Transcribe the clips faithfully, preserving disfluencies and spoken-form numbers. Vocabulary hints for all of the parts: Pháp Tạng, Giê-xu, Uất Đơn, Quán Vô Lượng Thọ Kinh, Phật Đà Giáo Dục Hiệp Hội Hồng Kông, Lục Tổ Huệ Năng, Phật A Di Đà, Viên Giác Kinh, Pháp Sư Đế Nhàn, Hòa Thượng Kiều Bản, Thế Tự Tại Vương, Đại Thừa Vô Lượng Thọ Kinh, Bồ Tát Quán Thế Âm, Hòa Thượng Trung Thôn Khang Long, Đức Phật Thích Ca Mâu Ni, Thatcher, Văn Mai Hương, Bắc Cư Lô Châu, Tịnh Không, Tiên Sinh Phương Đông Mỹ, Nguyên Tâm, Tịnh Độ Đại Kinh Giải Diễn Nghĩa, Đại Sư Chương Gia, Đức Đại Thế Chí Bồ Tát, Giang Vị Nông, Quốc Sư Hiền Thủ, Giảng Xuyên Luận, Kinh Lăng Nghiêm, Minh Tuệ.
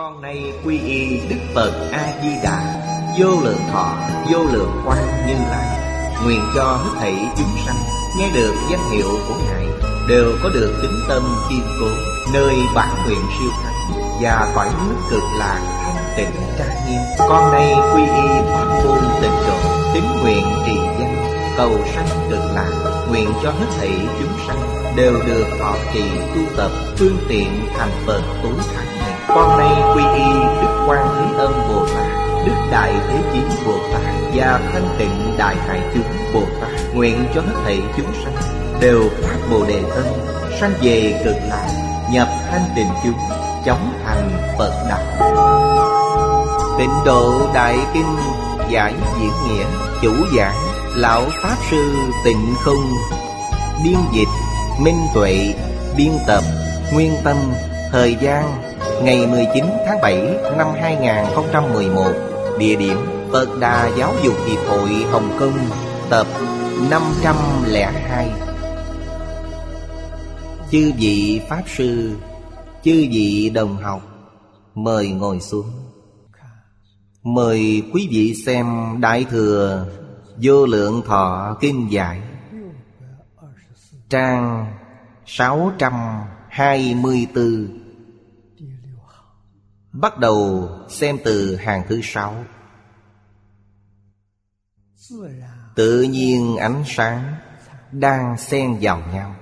Con nay quy y Đức Phật A Di Đà, vô lượng thọ, vô lượng quang Như Lai, nguyện cho hết thảy chúng sanh nghe được danh hiệu của Ngài đều có được tín tâm kiên cố, nơi bản nguyện siêu thắng và cõi nước cực lạc thanh tịnh trang nghiêm. Con nay quy y pháp môn Tịnh Độ, tín nguyện trì danh, cầu sanh cực lạc, nguyện cho hết thảy chúng sanh đều được họ trì tu tập phương tiện thành Phật tối thắng. Con nay quy y Đức Quán Thế Âm Bồ Tát, Đức Đại Thế Chí Bồ Tát và Thanh Tịnh Đại Hải Chúng Bồ Tát, nguyện cho hết thảy chúng sanh đều phát Bồ Đề Thân, sanh về cực lạc, nhập thanh tịnh chúng, chóng thành Phật đạo. Tịnh Độ Đại Kinh Giải Diễn Nghĩa, chủ giảng lão Pháp Sư Tịnh Không. Biên dịch Minh Tuệ, biên tập Nguyên Tâm. Thời gian ngày mười chín tháng bảy năm hai nghìn không trăm mười một, địa điểm Phật Đà Giáo Dục Hiệp Hội Hồng Kông, tập năm trăm lẻ hai. Chư vị Pháp Sư, chư vị đồng học, mời ngồi xuống. Mời quý vị xem Đại Thừa Vô Lượng Thọ Kinh Giải, trang sáu trăm hai mươi tư. Bắt đầu xem từ hàng thứ sáu. Tự nhiên ánh sáng đang xen vào nhau,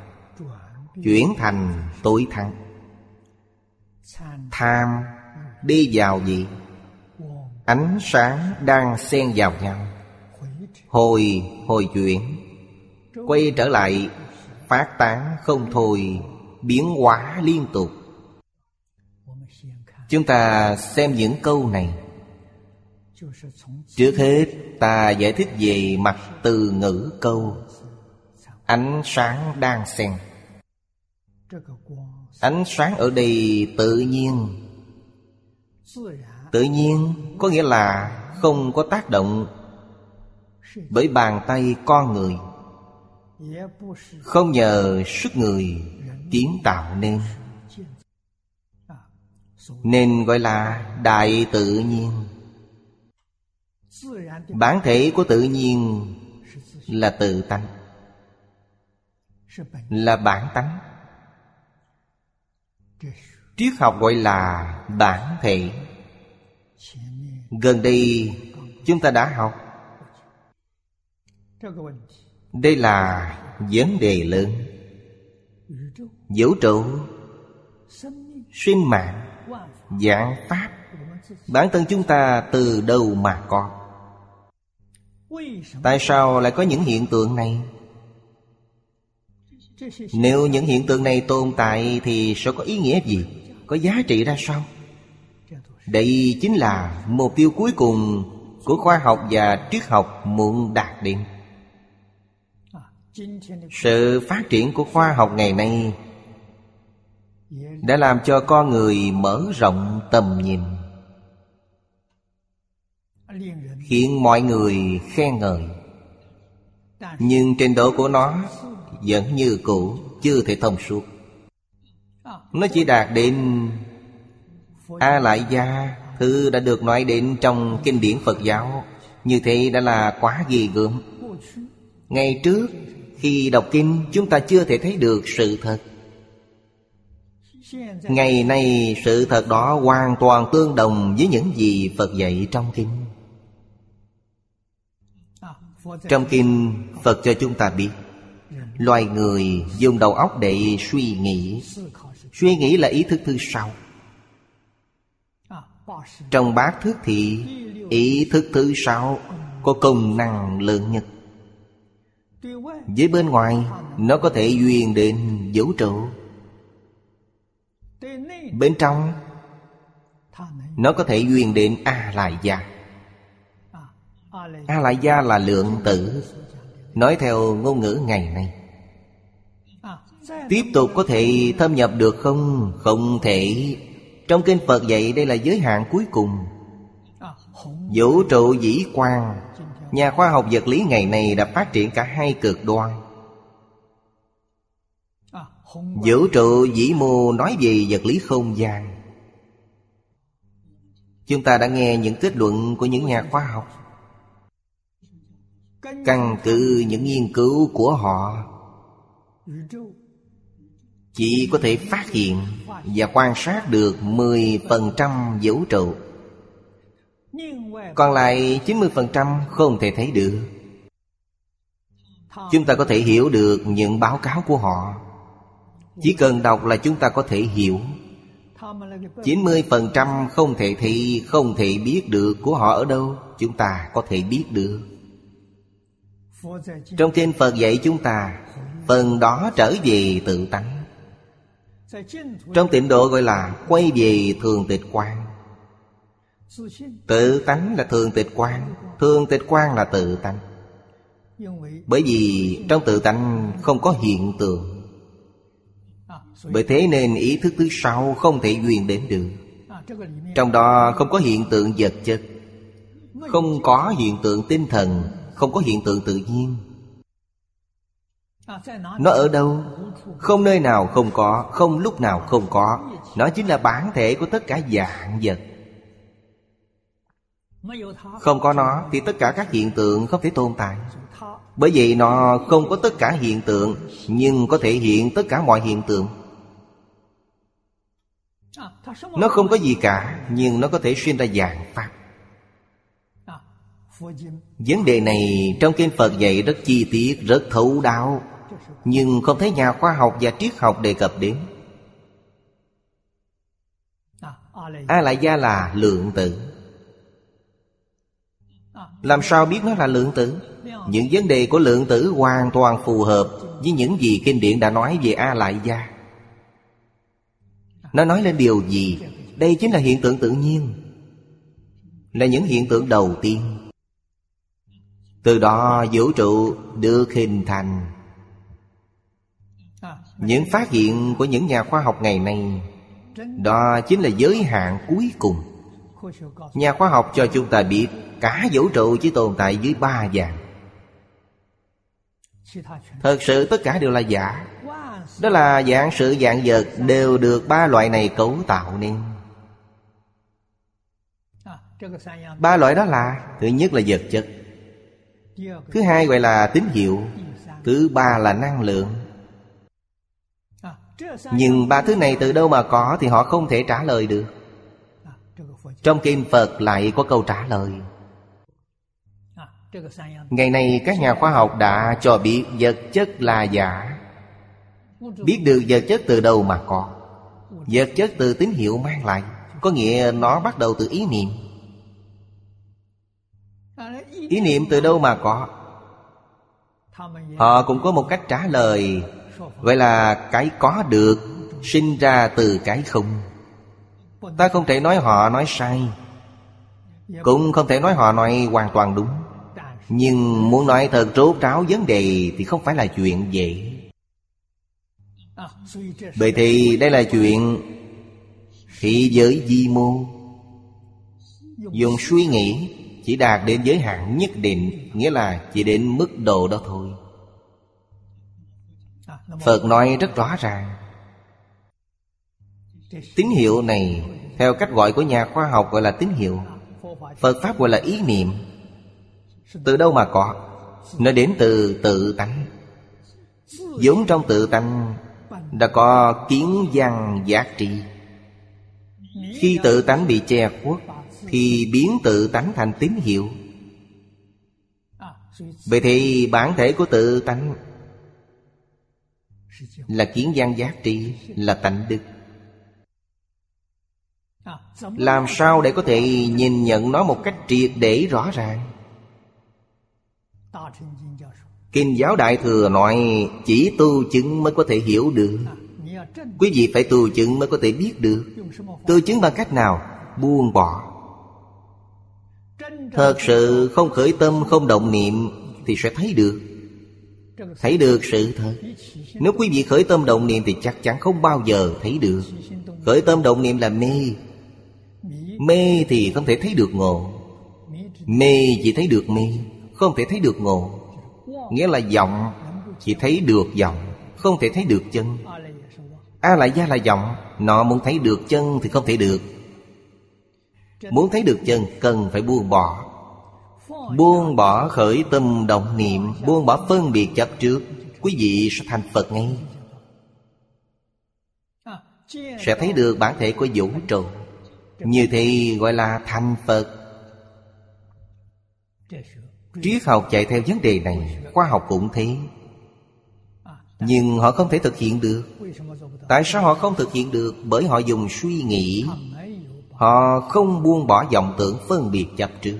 chuyển thành tối thắng. Tham đi vào gì? Ánh sáng đang xen vào nhau, Hồi hồi chuyển, quay trở lại, phát tán không thôi, biến hóa liên tục. Chúng ta xem những câu này. Trước hết ta giải thích về mặt từ ngữ câu ánh sáng đang xen. Ánh sáng ở đây tự nhiên. Tự nhiên có nghĩa là không có tác động bởi bàn tay con người, không nhờ sức người kiến tạo nên, nên gọi là đại tự nhiên. Bản thể của tự nhiên là tự tánh, là bản tánh. Triết học gọi là bản thể. Gần đây chúng ta đã học. Đây là vấn đề lớn. Vũ trụ, sinh mạng, dạng pháp, bản thân chúng ta từ đâu mà có? Tại sao lại có những hiện tượng này? Nếu những hiện tượng này tồn tại thì sẽ có ý nghĩa gì? Có giá trị ra sao? Đây chính là mục tiêu cuối cùng của khoa học và triết học muốn đạt đến. Sự phát triển của khoa học ngày nay đã làm cho con người mở rộng tầm nhìn, khiến mọi người khen ngợi. Nhưng trình độ của nó vẫn như cũ, chưa thể thông suốt. Nó chỉ đạt đến A Lại Gia, thứ đã được nói đến trong kinh điển Phật giáo. Như thế đã là quá ghê gớm. Ngày trước khi đọc kinh, chúng ta chưa thể thấy được sự thật. Ngày nay sự thật đó hoàn toàn tương đồng với những gì Phật dạy trong kinh. Trong kinh Phật cho chúng ta biết loài người dùng đầu óc để suy nghĩ. Suy nghĩ là ý thức thứ sáu. Trong bát thức thì ý thức thứ sáu có công năng lớn nhất. Với bên ngoài nó có thể duyên đến vũ trụ. Bên trong nó có thể duyên đến A Lại Gia. A Lại Gia là lượng tử, nói theo ngôn ngữ ngày nay. Tiếp tục có thể thâm nhập được không? Không thể. Trong kinh Phật dạy đây là giới hạn cuối cùng. Vũ trụ vĩ quan, nhà khoa học vật lý ngày nay đã phát triển cả hai cực đoan. Vũ trụ vĩ mô nói về vật lý không gian. Chúng ta đã nghe những kết luận của những nhà khoa học, căn cứ những nghiên cứu của họ, chỉ có thể phát hiện và quan sát được mười phần trăm vũ trụ, còn lại chín mươi phần trăm không thể thấy được. Chúng ta có thể hiểu được những báo cáo của họ. Chỉ cần đọc là chúng ta có thể hiểu. chín mươi phần trăm không thể thấy, không thể biết được của họ ở đâu, chúng ta có thể biết được. Trong kinh Phật dạy chúng ta, phần đó trở về tự tánh. Trong tịnh độ gọi là quay về thường tịch quang. Tự tánh là thường tịch quang, thường tịch quang là tự tánh. Bởi vì trong tự tánh không có hiện tượng, bởi thế nên ý thức thứ sáu không thể duyên đến được. Trong đó không có hiện tượng vật chất, không có hiện tượng tinh thần, không có hiện tượng tự nhiên. Nó ở đâu? Không nơi nào không có, không lúc nào không có. Nó chính là bản thể của tất cả dạng vật. Không có nó thì tất cả các hiện tượng không thể tồn tại. Bởi vậy nó không có tất cả hiện tượng, nhưng có thể hiện tất cả mọi hiện tượng. Nó không có gì cả, nhưng nó có thể sinh ra dạng pháp. Vấn đề này trong kinh Phật dạy rất chi tiết, rất thấu đáo, nhưng không thấy nhà khoa học và triết học đề cập đến. A-lại-da là lượng tử. Làm sao biết nó là lượng tử? Những vấn đề của lượng tử hoàn toàn phù hợp với những gì kinh điển đã nói về A-lại-da. Nó nói lên điều gì? Đây chính là hiện tượng tự nhiên, là những hiện tượng đầu tiên. Từ đó vũ trụ được hình thành. Những phát hiện của những nhà khoa học ngày nay, đó chính là giới hạn cuối cùng. Nhà khoa học cho chúng ta biết cả vũ trụ chỉ tồn tại dưới ba dạng. Thật sự tất cả đều là giả. Đó là dạng sự dạng vật đều được ba loại này cấu tạo nên. Ba loại đó là: thứ nhất là vật chất, thứ hai gọi là tín hiệu, thứ ba là năng lượng. Nhưng ba thứ này từ đâu mà có thì họ không thể trả lời được. Trong kinh Phật lại có câu trả lời. Ngày nay các nhà khoa học đã cho biết vật chất là giả. Biết được vật chất từ đâu mà có? Vật chất từ tín hiệu mang lại, có nghĩa nó bắt đầu từ ý niệm. Ý niệm từ đâu mà có? Họ cũng có một cách trả lời, vậy là cái có được sinh ra từ cái không. Ta không thể nói họ nói sai, cũng không thể nói họ nói hoàn toàn đúng. Nhưng muốn nói thật rốt ráo vấn đề thì không phải là chuyện vậy. Vậy thì đây là chuyện thị giới vi mô. Dùng suy nghĩ chỉ đạt đến giới hạn nhất định, nghĩa là chỉ đến mức độ đó thôi. Phật nói rất rõ ràng. Tín hiệu này theo cách gọi của nhà khoa học gọi là tín hiệu, Phật Pháp gọi là ý niệm. Từ đâu mà có? Nó đến từ tự tánh. Vốn trong tự tánh đã có kiến văn giá trị. Khi tự tánh bị che khuất thì biến tự tánh thành tín hiệu. Vậy thì bản thể của tự tánh là kiến văn giá trị, là tánh đức. Làm sao để có thể nhìn nhận nó một cách triệt để rõ ràng? Kinh giáo Đại Thừa nói chỉ tu chứng mới có thể hiểu được. Quý vị phải tu chứng mới có thể biết được. Tu chứng bằng cách nào? Buông bỏ. Thật sự không khởi tâm, không động niệm thì sẽ thấy được. Thấy được sự thật. Nếu quý vị khởi tâm động niệm thì chắc chắn không bao giờ thấy được. Khởi tâm động niệm là mê. Mê thì không thể thấy được ngộ. Mê chỉ thấy được mê, không thể thấy được ngộ. Nghĩa là vọng chỉ thấy được vọng, không thể thấy được chân. A lại da là vọng, nó muốn thấy được chân thì không thể được. Muốn thấy được chân cần phải buông bỏ. Buông bỏ khởi tâm động niệm, buông bỏ phân biệt chấp trước, quý vị sẽ thành Phật ngay. Sẽ thấy được bản thể của vũ trụ. Như thế gọi là thành Phật. Triết học chạy theo vấn đề này, khoa học cũng thế. Nhưng họ không thể thực hiện được. Tại sao họ không thực hiện được? Bởi họ dùng suy nghĩ. Họ không buông bỏ vọng tưởng phân biệt chấp trước.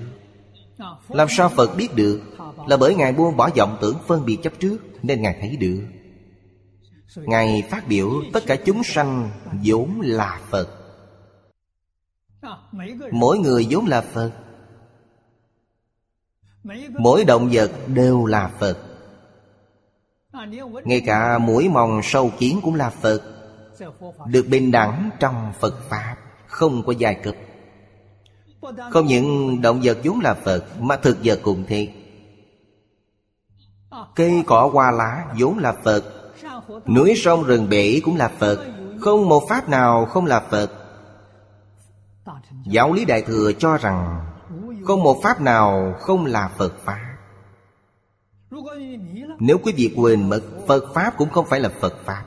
Làm sao Phật biết được? Là bởi Ngài buông bỏ vọng tưởng phân biệt chấp trước, nên Ngài thấy được. Ngài phát biểu tất cả chúng sanh vốn là Phật. Mỗi người vốn là Phật. Mỗi động vật đều là Phật. Ngay cả muỗi mòng sâu kiến cũng là Phật. Được bình đẳng trong Phật Pháp, không có giai cấp. Không những động vật vốn là Phật, mà thực vật cũng thế. Cây cỏ hoa lá vốn là Phật. Núi sông rừng bể cũng là Phật. Không một pháp nào không là Phật. Giáo lý Đại Thừa cho rằng không một pháp nào không là Phật Pháp. Nếu quý vị quên mất, Phật Pháp cũng không phải là Phật Pháp.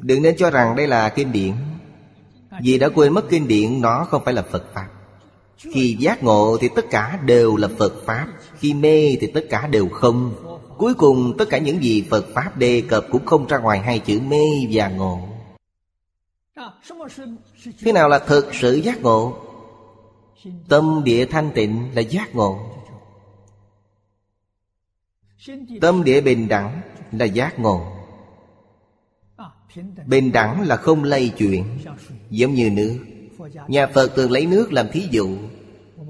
Đừng nên cho rằng đây là kinh điển. Vì đã quên mất kinh điển, nó không phải là Phật Pháp. Khi giác ngộ thì tất cả đều là Phật Pháp. Khi mê thì tất cả đều không. Cuối cùng tất cả những gì Phật Pháp đề cập cũng không ra ngoài hai chữ mê và ngộ. Thế nào là thực sự giác ngộ? Tâm địa thanh tịnh là giác ngộ. Tâm địa bình đẳng là giác ngộ. Bình đẳng là không lay chuyển, giống như nước. Nhà Phật thường lấy nước làm thí dụ.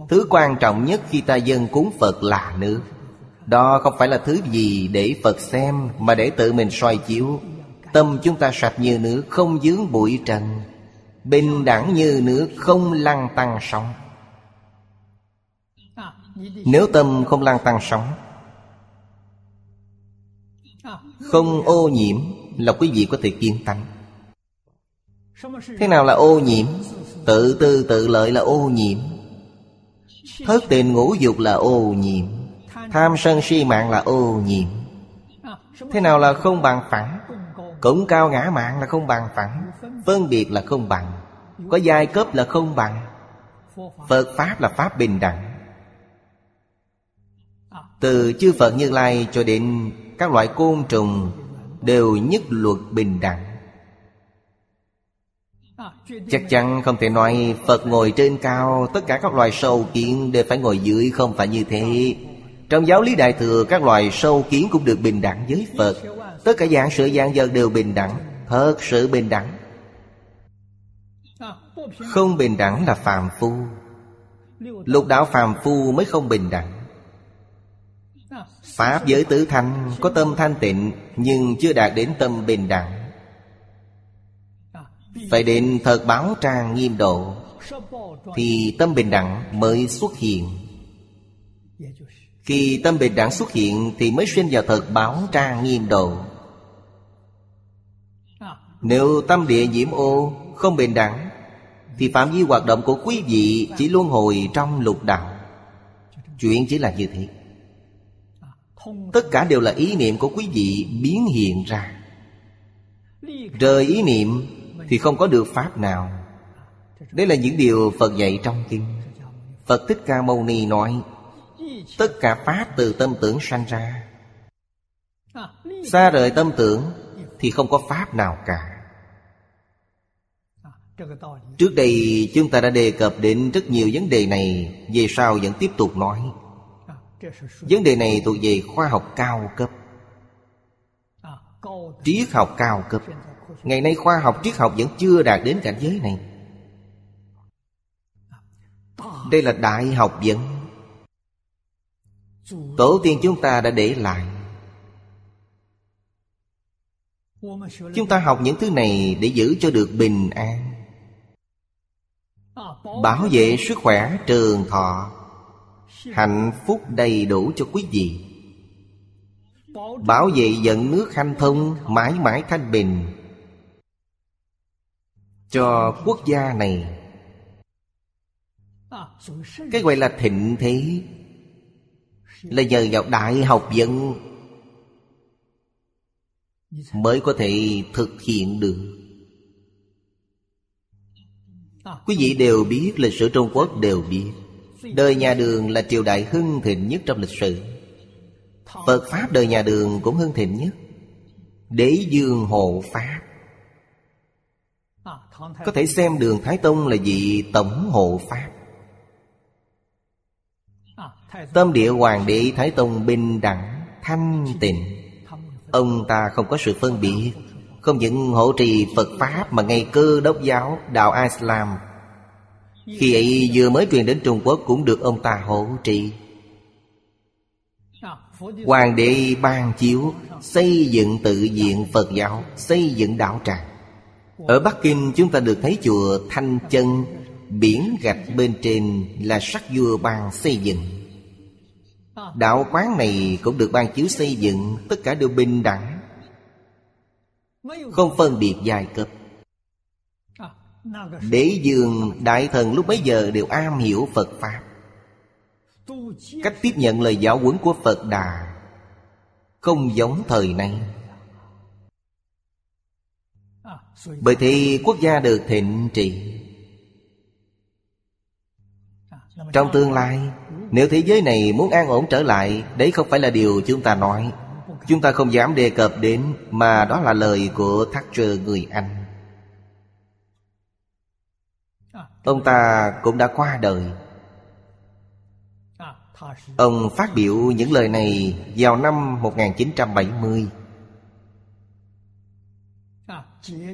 Thứ quan trọng nhất khi ta dâng cúng Phật là nước. Đó không phải là thứ gì để Phật xem, mà để tự mình soi chiếu. Tâm chúng ta sạch như nước, không vướng bụi trần. Bình đẳng như nước, không lăn tăng sóng. Nếu tâm không lăn tăng sóng, không ô nhiễm, là quý vị có thể kiên tâm. Thế nào là ô nhiễm? Tự tư tự lợi là ô nhiễm. Thất tình ngũ dục là ô nhiễm. Tham sân si mạng là ô nhiễm. Thế nào là không bằng phẳng? Cổng cao ngã mạng là không bằng phẳng. Phân biệt là không bằng. Có giai cấp là không bằng. Phật Pháp là Pháp bình đẳng. Từ chư Phật Như Lai cho đến các loại côn trùng đều nhất luật bình đẳng. Chắc chắn không thể nói Phật ngồi trên cao, tất cả các loài sâu kiến đều phải ngồi dưới, không phải như thế. Trong giáo lý Đại Thừa, các loài sâu kiến cũng được bình đẳng với Phật. Tất cả dạng sự dạng giờ đều bình đẳng. Thật sự bình đẳng. Không bình đẳng là phàm phu. Lục đạo phàm phu mới không bình đẳng. Pháp giới tứ thanh có tâm thanh tịnh, nhưng chưa đạt đến tâm bình đẳng. Phải đến thật báo trang nghiêm độ thì tâm bình đẳng mới xuất hiện. Khi tâm bình đẳng xuất hiện thì mới sinh vào thật báo trang nghiêm độ. Nếu tâm địa nhiễm ô, không bình đẳng, thì phạm vi hoạt động của quý vị chỉ luân hồi trong lục đạo. Chuyện chỉ là như thế. Tất cả đều là ý niệm của quý vị biến hiện ra. Rời ý niệm thì không có được pháp nào. Đây là những điều Phật dạy trong kinh. Phật Thích Ca Mâu Ni nói tất cả pháp từ tâm tưởng sanh ra. Xa rời tâm tưởng thì không có pháp nào cả. Trước đây chúng ta đã đề cập đến rất nhiều vấn đề này, về sau vẫn tiếp tục nói. Vấn đề này thuộc về khoa học cao cấp, triết học cao cấp. Ngày nay khoa học triết học vẫn chưa đạt đến cảnh giới này. Đây là đại học vấn tổ tiên chúng ta đã để lại. Chúng ta học những thứ này để giữ cho được bình an, bảo vệ sức khỏe, trường thọ, hạnh phúc đầy đủ cho quý vị. Bảo vệ vận nước hanh thông, mãi mãi thanh bình cho quốc gia này. Cái gọi là thịnh thế là nhờ vào đại học vấn mới có thể thực hiện được. Quý vị đều biết, lịch sử Trung Quốc đều biết, đời nhà Đường là triều đại hưng thịnh nhất trong lịch sử. Phật Pháp đời nhà Đường cũng hưng thịnh nhất. Đế dương hộ Pháp, có thể xem Đường Thái Tông là vị tổng hộ Pháp. Tâm địa Hoàng đế Thái Tông bình đẳng, thanh tịnh. Ông ta không có sự phân biệt, không những hộ trì Phật Pháp mà ngay Cơ Đốc giáo, đạo Islam khi ấy vừa mới truyền đến Trung Quốc cũng được ông ta hộ trì. Hoàng đế ban chiếu xây dựng tự viện Phật giáo, xây dựng đạo tràng. Ở Bắc Kinh chúng ta được thấy chùa Thanh Chân, biển gạch bên trên là sắc vua ban xây dựng. Đạo quán này cũng được ban chiếu xây dựng, tất cả đều bình đẳng, không phân biệt giai cấp. Đế dương đại thần lúc bấy giờ đều am hiểu Phật Pháp, cách tiếp nhận lời giáo huấn của Phật Đà không giống thời nay. Bởi thế quốc gia được thịnh trị. Trong tương lai, nếu thế giới này muốn an ổn trở lại, đấy không phải là điều chúng ta nói, chúng ta không dám đề cập đến, mà đó là lời của Thatcher người Anh. Ông ta cũng đã qua đời. Ông phát biểu những lời này vào năm một nghìn chín trăm bảy mươi.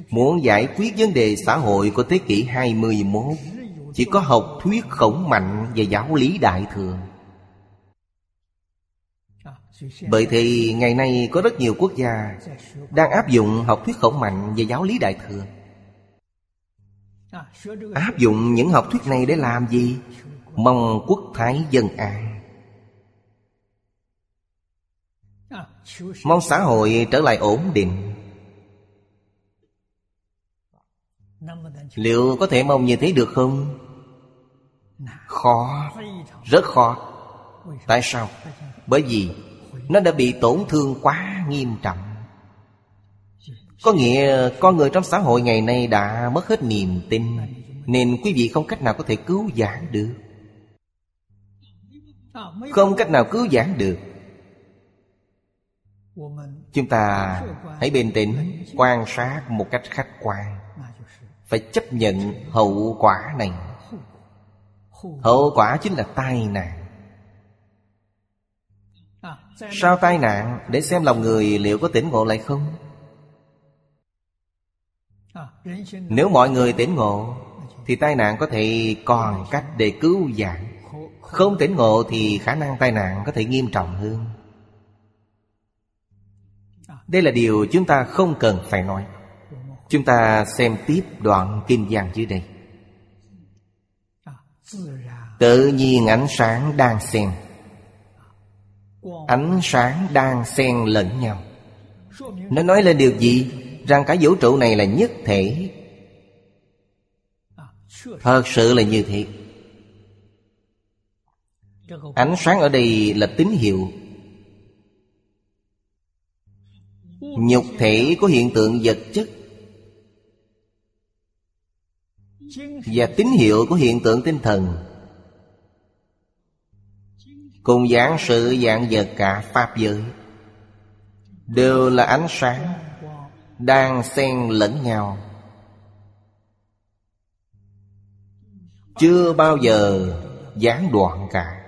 Muốn giải quyết vấn đề xã hội của thế kỷ hai mươi mốt, chỉ có học thuyết Khổng Mạnh và giáo lý Đại Thừa. Bởi thì ngày nay có rất nhiều quốc gia đang áp dụng học thuyết Khổng Mạnh và giáo lý Đại Thừa. Áp dụng những học thuyết này để làm gì? Mong quốc thái dân an, mong xã hội trở lại ổn định. Liệu có thể mong như thế được không? Khó, rất khó. Tại sao? Bởi vì nó đã bị tổn thương quá nghiêm trọng. Có nghĩa con người trong xã hội ngày nay đã mất hết niềm tin, nên quý vị không cách nào có thể cứu vãn được. Không cách nào cứu vãn được. Chúng ta hãy bình tĩnh quan sát một cách khách quan, phải chấp nhận hậu quả này. Hậu quả chính là tai nạn. Sau tai nạn, để xem lòng người liệu có tỉnh ngộ lại không. Nếu mọi người tỉnh ngộ thì tai nạn có thể còn cách để cứu vãn. Không tỉnh ngộ thì khả năng tai nạn có thể nghiêm trọng hơn. Đây là điều chúng ta không cần phải nói. Chúng ta xem tiếp đoạn kinh văn dưới đây. Tự nhiên ánh sáng đang xen, ánh sáng đang xen lẫn nhau. Nó nói lên điều gì? Rằng cả vũ trụ này là nhất thể. Thật sự là như thế. Ánh sáng ở đây là tín hiệu. Nhục thể của hiện tượng vật chất và tín hiệu của hiện tượng tinh thần cùng dạng sự dạng vật cả pháp giới đều là ánh sáng đang xen lẫn nhau. Chưa bao giờ gián đoạn cả.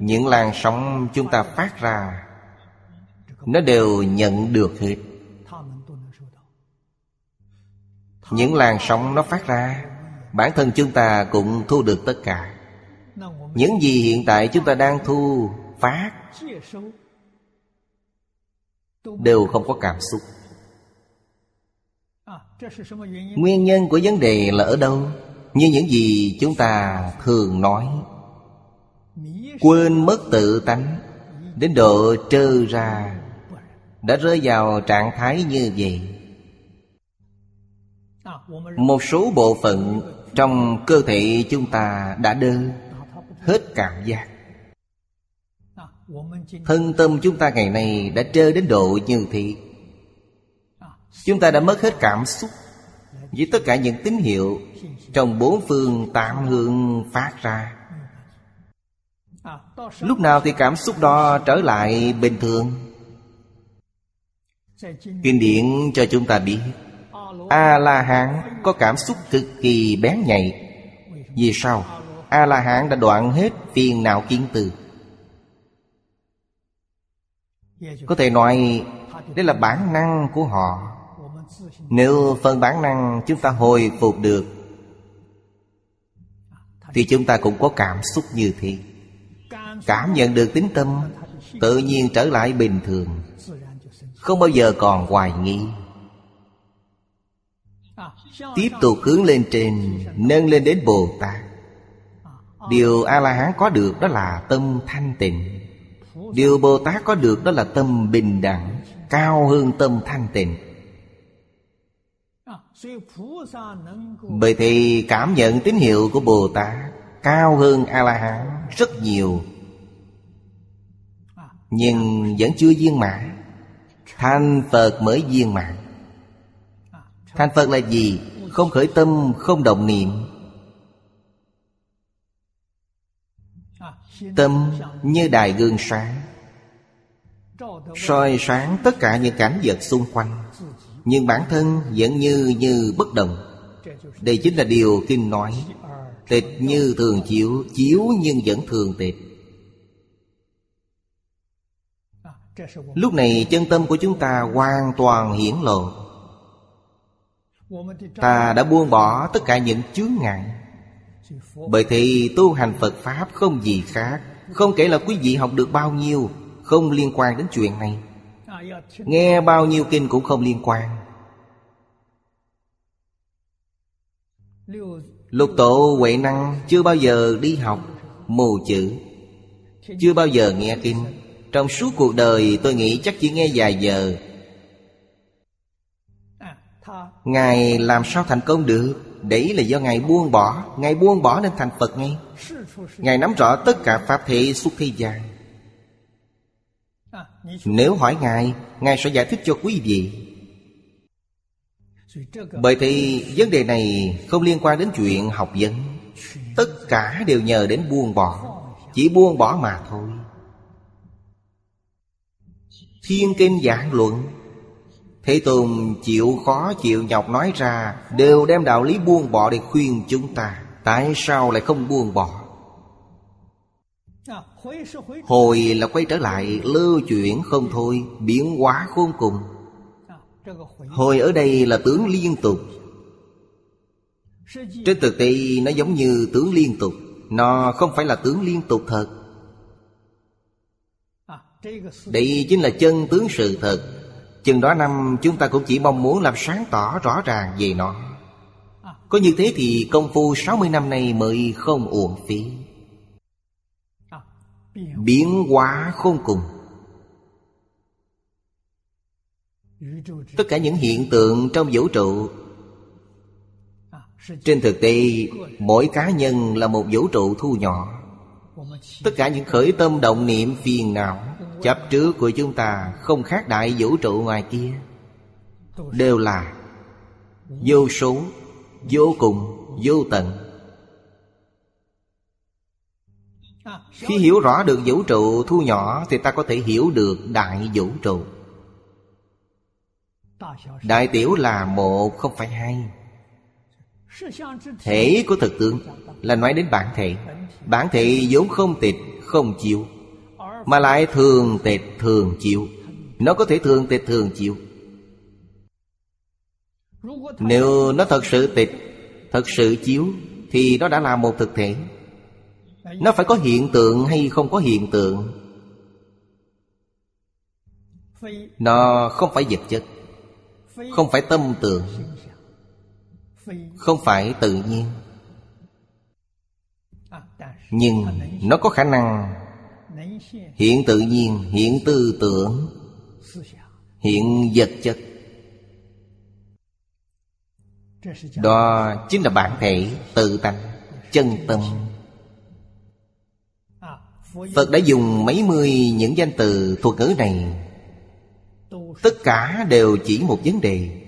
Những làn sóng chúng ta phát ra, nó đều nhận được hết. Những làn sóng nó phát ra, bản thân chúng ta cũng thu được tất cả. Những gì hiện tại chúng ta đang thu, phát đều không có cảm xúc. Nguyên nhân của vấn đề là ở đâu? Như những gì chúng ta thường nói, quên mất tự tánh, đến độ trơ ra, đã rơi vào trạng thái như vậy. Một số bộ phận trong cơ thể chúng ta đã đơ, hết cảm giác. Thân tâm chúng ta ngày nay đã trơ đến độ như thị. Chúng ta đã mất hết cảm xúc với tất cả những tín hiệu trong bốn phương tám hướng phát ra. Lúc nào thì cảm xúc đó trở lại bình thường? Kinh điển cho chúng ta biết A-la-hán có cảm xúc cực kỳ bén nhạy. Vì sao? A-la-hán đã đoạn hết phiền não kiến từ. Có thể nói đây là bản năng của họ. Nếu phần bản năng chúng ta hồi phục được thì chúng ta cũng có cảm xúc như thế. Cảm nhận được tín tâm tự nhiên trở lại bình thường, không bao giờ còn hoài nghi. Tiếp tục hướng lên trên, nâng lên đến Bồ Tát. Điều A-la-hán có được đó là tâm thanh tịnh. Điều Bồ Tát có được đó là tâm bình đẳng, cao hơn tâm thanh tịnh. Bởi thì cảm nhận tín hiệu của Bồ Tát cao hơn A-la-hán rất nhiều, nhưng vẫn chưa viên mãn. Thành Phật mới viên mãn. Thành Phật là gì? Không khởi tâm, không động niệm. Tâm như đại gương sáng, soi sáng tất cả những cảnh vật xung quanh, nhưng bản thân vẫn như như bất động. Đây chính là điều Kinh nói: tịch như thường chiếu, chiếu nhưng vẫn thường tịch. Lúc này chân tâm của chúng ta hoàn toàn hiển lộ. Ta đã buông bỏ tất cả những chướng ngại. Bởi thì tu hành Phật Pháp không gì khác. Không kể là quý vị học được bao nhiêu, không liên quan đến chuyện này. Nghe bao nhiêu kinh cũng không liên quan. Lục Tổ Huệ Năng chưa bao giờ đi học mù chữ, chưa bao giờ nghe kinh. Trong suốt cuộc đời tôi nghĩ chắc chỉ nghe vài giờ. Ngài làm sao thành công được? Đấy là do Ngài buông bỏ. Ngài buông bỏ nên thành Phật ngay. Ngài nắm rõ tất cả pháp thể suốt thế gian. Nếu hỏi Ngài, Ngài sẽ giải thích cho quý vị. Bởi thì vấn đề này không liên quan đến chuyện học vấn. Tất cả đều nhờ đến buông bỏ. Chỉ buông bỏ mà thôi. Thiên Kinh Giảng Luận, Thế Tôn chịu khó chịu nhọc nói ra, đều đem đạo lý buông bỏ để khuyên chúng ta. Tại sao lại không buông bỏ? Hồi là quay trở lại, lưu chuyển không thôi, biến hóa khôn cùng. Hồi ở đây là tướng liên tục. Trên thực tế nó giống như tướng liên tục. Nó không phải là tướng liên tục thật. Đây chính là chân tướng sự thật. Chừng đó năm chúng ta cũng chỉ mong muốn làm sáng tỏ rõ ràng về nó. Có như thế thì công phu sáu mươi năm nay mới không uổng phí. Biến hóa khôn cùng. Tất cả những hiện tượng trong vũ trụ, trên thực tế mỗi cá nhân là một vũ trụ thu nhỏ. Tất cả những khởi tâm động niệm phiền não chấp trước của chúng ta không khác đại vũ trụ ngoài kia, đều là vô số, vô cùng, vô tận. Khi hiểu rõ được vũ trụ thu nhỏ thì ta có thể hiểu được đại vũ trụ. Đại tiểu là một, không phải hai. Thể của thực tướng là nói đến bản thể. Bản thể vốn không tịch, không chịu, mà lại thường tịch thường chịu. Nó có thể thường tịch thường chịu. Nếu nó thật sự tịch, thật sự chiếu, thì nó đã là một thực thể. Nó phải có hiện tượng hay không có hiện tượng. Nó không phải vật chất, không phải tâm tượng, không phải tự nhiên. Nhưng nó có khả năng hiện tự nhiên, hiện tư tưởng, hiện vật chất. Đó chính là bản thể tự tánh chân tâm. Phật đã dùng mấy mươi những danh từ thuật ngữ này, tất cả đều chỉ một vấn đề.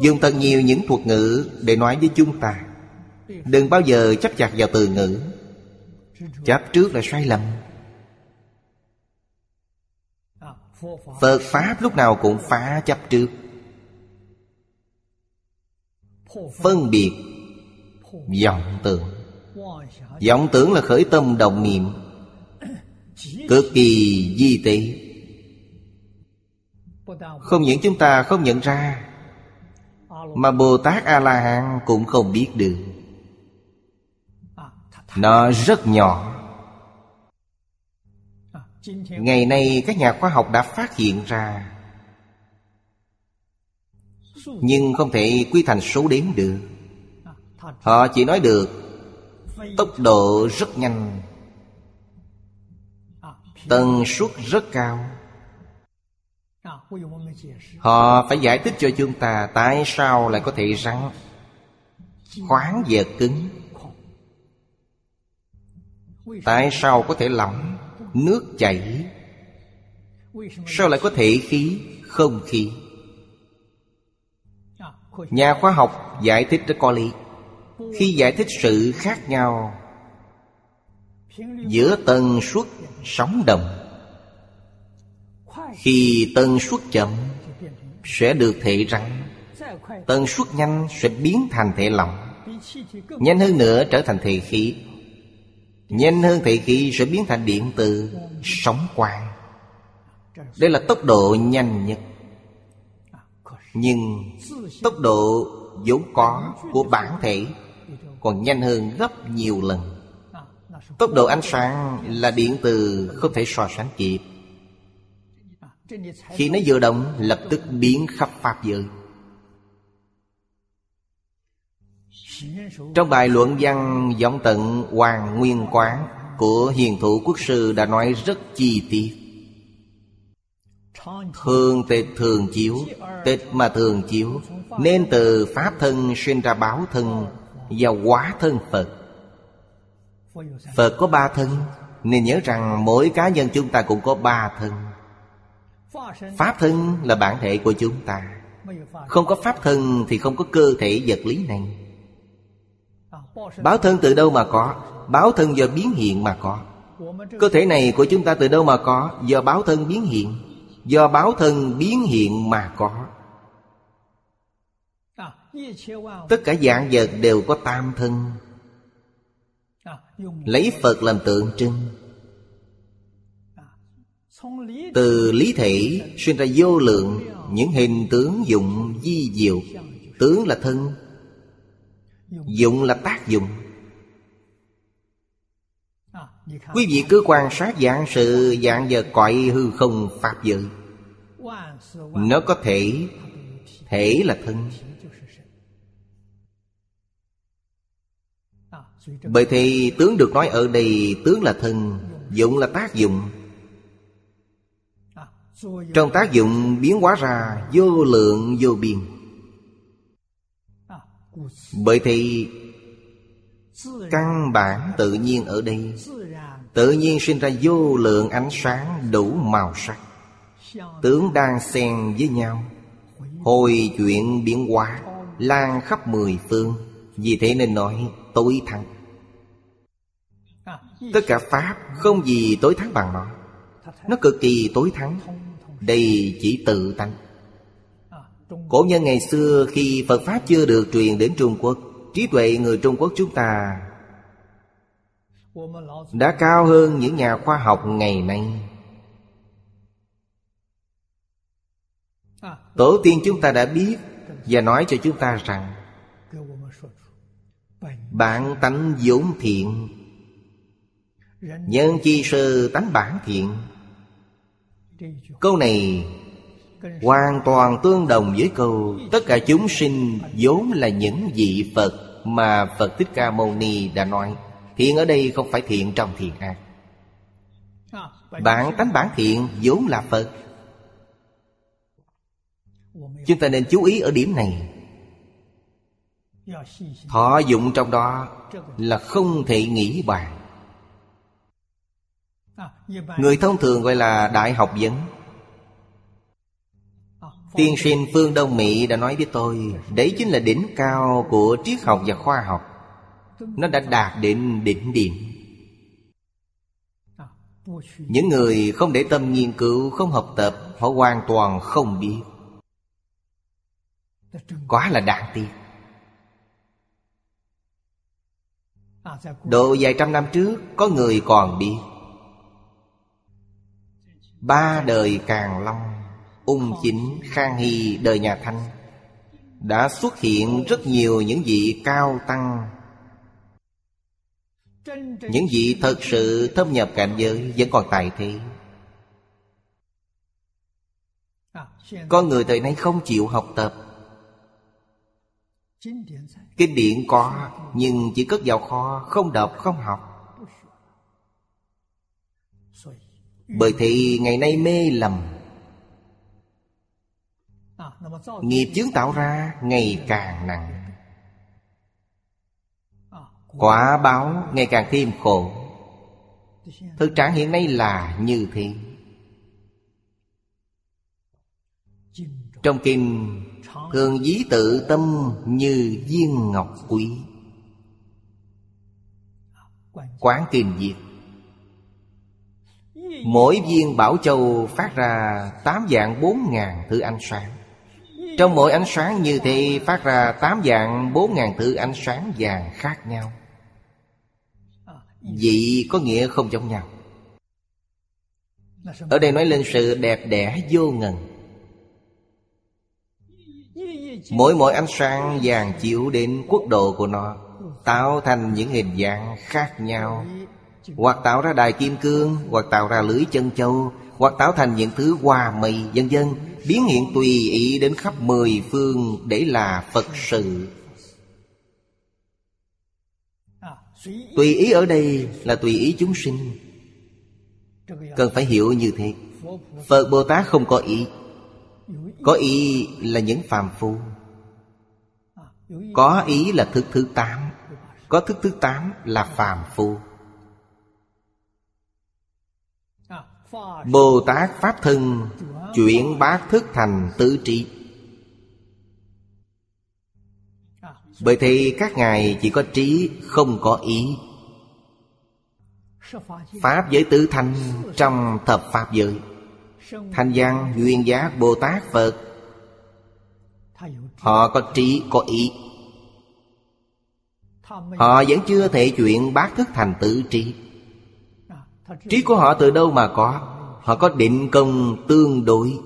Dùng thật nhiều những thuật ngữ để nói với chúng ta, đừng bao giờ chấp chặt vào từ ngữ, chấp trước là sai lầm. Phật Pháp lúc nào cũng phá chấp trước, phân biệt vọng tưởng. Vọng tưởng là khởi tâm động niệm, cực kỳ vi tế. Không những chúng ta không nhận ra, mà Bồ Tát A-la-hán cũng không biết được. Nó rất nhỏ. Ngày nay các nhà khoa học đã phát hiện ra, nhưng không thể quy thành số đếm được. Họ chỉ nói được tốc độ rất nhanh, tần suất rất cao. Họ phải giải thích cho chúng ta tại sao lại có thể rắn, khoáng và cứng, tại sao có thể lỏng, nước chảy, sao lại có thể khí, không khí. Nhà khoa học giải thích rất có lý. Khi giải thích sự khác nhau giữa tần suất sóng động, khi tần suất chậm sẽ được thể rắn, tần suất nhanh sẽ biến thành thể lỏng, nhanh hơn nữa trở thành thể khí, nhanh hơn thể khí sẽ biến thành điện từ, sóng quang. Đây là tốc độ nhanh nhất. Nhưng tốc độ vốn có của bản thể còn nhanh hơn gấp nhiều lần. Tốc độ ánh sáng là điện từ không thể so sánh kịp. Khi nó vừa động lập tức biến khắp pháp giới. Trong bài luận văn Võng Tận Hoàng Nguyên Quán của Hiền Thủ Quốc Sư đã nói rất chi tiết. Thường tịch thường chiếu, tịch mà thường chiếu, nên từ pháp thân sinh ra báo thân và hóa thân Phật. Phật có ba thân, nên nhớ rằng mỗi cá nhân chúng ta cũng có ba thân. Pháp thân là bản thể của chúng ta. Không có pháp thân thì không có cơ thể vật lý này. Báo thân từ đâu mà có? Báo thân do biến hiện mà có. Cơ thể này của chúng ta từ đâu mà có? Do báo thân biến hiện. Do báo thân biến hiện mà có. Tất cả vạn vật đều có tam thân. Lấy Phật làm tượng trưng. Từ lý thể sinh ra vô lượng những hình tướng dụng vi diệu. Tướng là thân, dụng là tác dụng. Quý vị cứ quan sát vạn sự vạn vật cõi hư không pháp giới, nó có thể. Thể là thân. Bởi thì tướng được nói ở đây, tướng là thân, dụng là tác dụng. Trong tác dụng biến hóa ra vô lượng vô biên. Bởi thì căn bản tự nhiên ở đây, tự nhiên sinh ra vô lượng ánh sáng đủ màu sắc, tướng đang xen với nhau, hồi chuyển biến hóa, lan khắp mười phương. Vì thế nên nói tối thắng. Tất cả pháp không gì tối thắng bằng nó. Nó cực kỳ tối thắng. Đây chỉ tự tánh. Cổ nhân ngày xưa khi Phật Pháp chưa được truyền đến Trung Quốc, trí tuệ người Trung Quốc chúng ta đã cao hơn những nhà khoa học ngày nay. Tổ tiên chúng ta đã biết và nói cho chúng ta rằng bản tánh vốn thiện, nhân chi sơ tánh bản thiện. Câu này hoàn toàn tương đồng với câu tất cả chúng sinh vốn là những vị Phật mà Phật Thích Ca Mâu Ni đã nói. Thiện ở đây không phải thiện trong thiện ác. Bản tánh bản thiện vốn là Phật. Chúng ta nên chú ý ở điểm này. Thọ dụng trong đó là không thể nghĩ bàn. Người thông thường gọi là đại học vấn. Tiên sinh Phương Đông Mỹ đã nói với tôi, đấy chính là đỉnh cao của triết học và khoa học. Nó đã đạt đến đỉnh điểm. Những người không để tâm nghiên cứu, không học tập, họ hoàn toàn không biết. Quá là đáng tiếc. Độ vài trăm năm trước, có người còn biết. Ba đời Càn Long, Ung Chính, Khang Hy, đời nhà Thanh đã xuất hiện rất nhiều những vị cao tăng. Những vị thật sự thâm nhập cảnh giới vẫn còn tại thế. Có người thời nay không chịu học tập. Kinh điển có, nhưng chỉ cất vào kho, không đọc, không học. Bởi thì ngày nay mê lầm, nghiệp chướng tạo ra ngày càng nặng, quả báo ngày càng thêm khổ. Thực trạng hiện nay là như thế. Trong kinh thường ví tự tâm như viên ngọc quý. Quán Kinh diệt, mỗi viên bảo châu phát ra tám vạn bốn ngàn thứ ánh sáng. Trong mỗi ánh sáng như thế phát ra tám vạn bốn ngàn thứ ánh sáng vàng khác nhau. Vị có nghĩa không giống nhau. Ở đây nói lên sự đẹp đẽ vô ngần. Mỗi mỗi ánh sáng vàng chiếu đến quốc độ của nó, tạo thành những hình dạng khác nhau, hoặc tạo ra đài kim cương, hoặc tạo ra lưới chân châu, hoặc tạo thành những thứ hoa mây vân vân, biến hiện tùy ý đến khắp mười phương. Để là Phật sự. Tùy ý ở đây là tùy ý chúng sinh, cần phải hiểu như thế. Phật Bồ Tát không có ý. Có ý là những phàm phu. Có ý là thức thứ tám. Có thức thứ tám là phàm phu. Bồ Tát Pháp Thân chuyển bát thức thành tứ trí. Bởi thế các ngài chỉ có trí, không có ý. Pháp giới tứ thanh trong thập Pháp giới, Thanh Văn, Duyên Giác, Bồ Tát, Phật, họ có trí, có ý. Họ vẫn chưa thể chuyển bát thức thành tứ trí. Trí của họ từ đâu mà có? Họ có định công tương đối.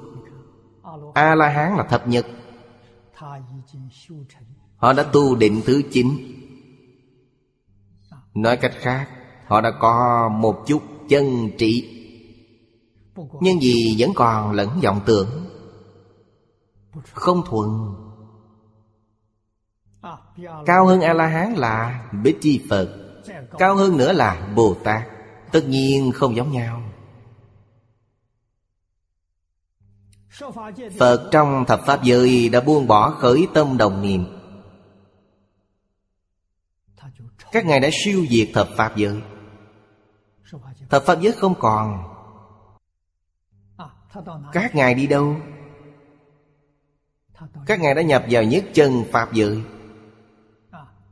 A-la-hán là thập nhật. Họ đã tu định thứ chín. Nói cách khác, họ đã có một chút chân trị, nhưng vì vẫn còn lẫn vọng tưởng, không thuần. Cao hơn A-la-hán là Bích Chi Phật. Cao hơn nữa là Bồ Tát. Tất nhiên không giống nhau. Phật trong thập Pháp giới đã buông bỏ khởi tâm đồng niệm. Các ngài đã siêu diệt thập Pháp giới. Thập Pháp giới không còn. Các ngài đi đâu? Các ngài đã nhập vào nhất chân Pháp giới.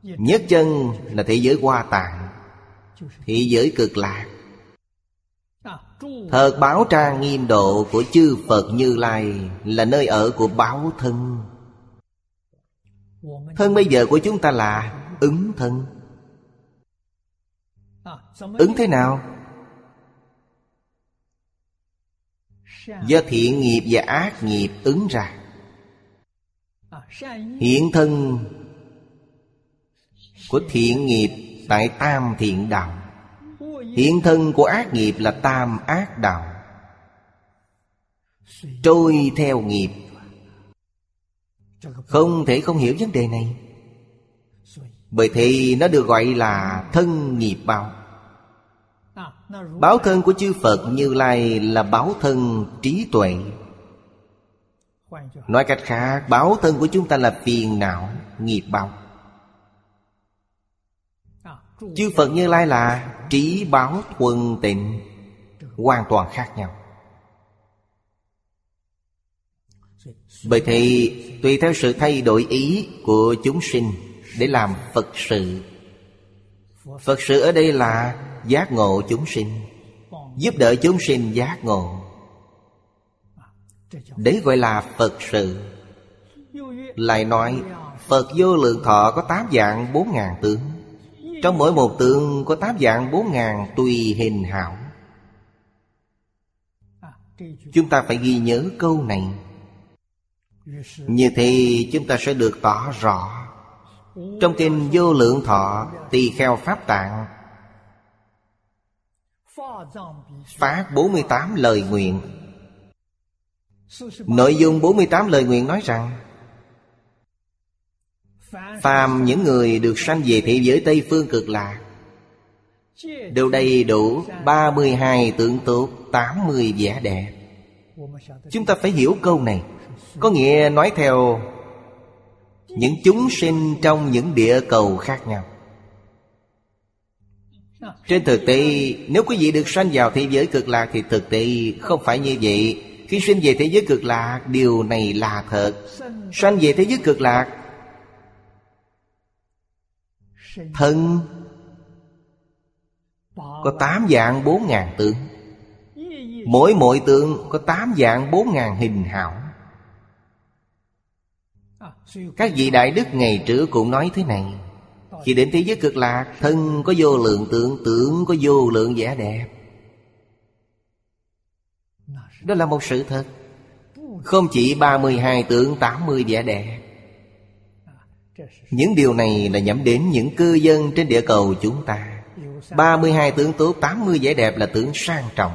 Nhất chân là thế giới Hoa Tạng, thế giới Cực Lạc. Thật báo trang nghiêm độ của chư Phật Như Lai là nơi ở của báo thân. Thân bây giờ của chúng ta là ứng thân. Ứng thế nào? Do thiện nghiệp và ác nghiệp ứng ra. Hiện thân của thiện nghiệp tại tam thiện đạo, hiện thân của ác nghiệp là tam ác đạo. Trôi theo nghiệp. Không thể không hiểu vấn đề này. Bởi thế nó được gọi là thân nghiệp báo. Báo thân của chư Phật Như Lai là báo thân trí tuệ. Nói cách khác, báo thân của chúng ta là phiền não, nghiệp báo. Chư Phật Như Lai là trí báo thuần tịnh, hoàn toàn khác nhau. Bởi thì tùy theo sự thay đổi ý của chúng sinh để làm Phật sự. Phật sự ở đây là giác ngộ chúng sinh, giúp đỡ chúng sinh giác ngộ. Đấy gọi là Phật sự. Lại nói Phật Vô Lượng Thọ có tám dạng bốn ngàn tướng, trong mỗi một tướng có tám dạng bốn ngàn tùy hình hảo. Chúng ta phải ghi nhớ câu này, như thế chúng ta sẽ được tỏ rõ. Trong kinh Vô Lượng Thọ tỳ kheo Pháp Tạng phát bốn mươi tám lời nguyện. Nội dung bốn mươi tám lời nguyện nói rằng phàm những người được sanh về thế giới Tây Phương Cực Lạc đều đầy đủ ba mươi hai tướng tốt, tám mươi vẻ đẹp. Chúng ta phải hiểu câu này, có nghĩa nói theo những chúng sinh trong những địa cầu khác nhau. Trên thực tế, nếu quý vị được sanh vào thế giới Cực Lạc thì thực tế không phải như vậy. Khi sinh về thế giới Cực Lạc, điều này là thật. Sanh về thế giới Cực Lạc, thân có tám dạng bốn ngàn tướng, mỗi mỗi tướng có tám dạng bốn ngàn hình hảo. Các vị đại đức ngày trước cũng nói thế này, khi đến thế giới Cực Lạc, thân có vô lượng tượng, tưởng có vô lượng vẻ đẹp. Đó là một sự thật. Không chỉ ba mươi hai tượng, tám mươi vẻ đẹp. Những điều này là nhắm đến những cư dân trên địa cầu chúng ta. ba mươi hai tướng tốt, tám mươi vẻ đẹp là tướng sang trọng,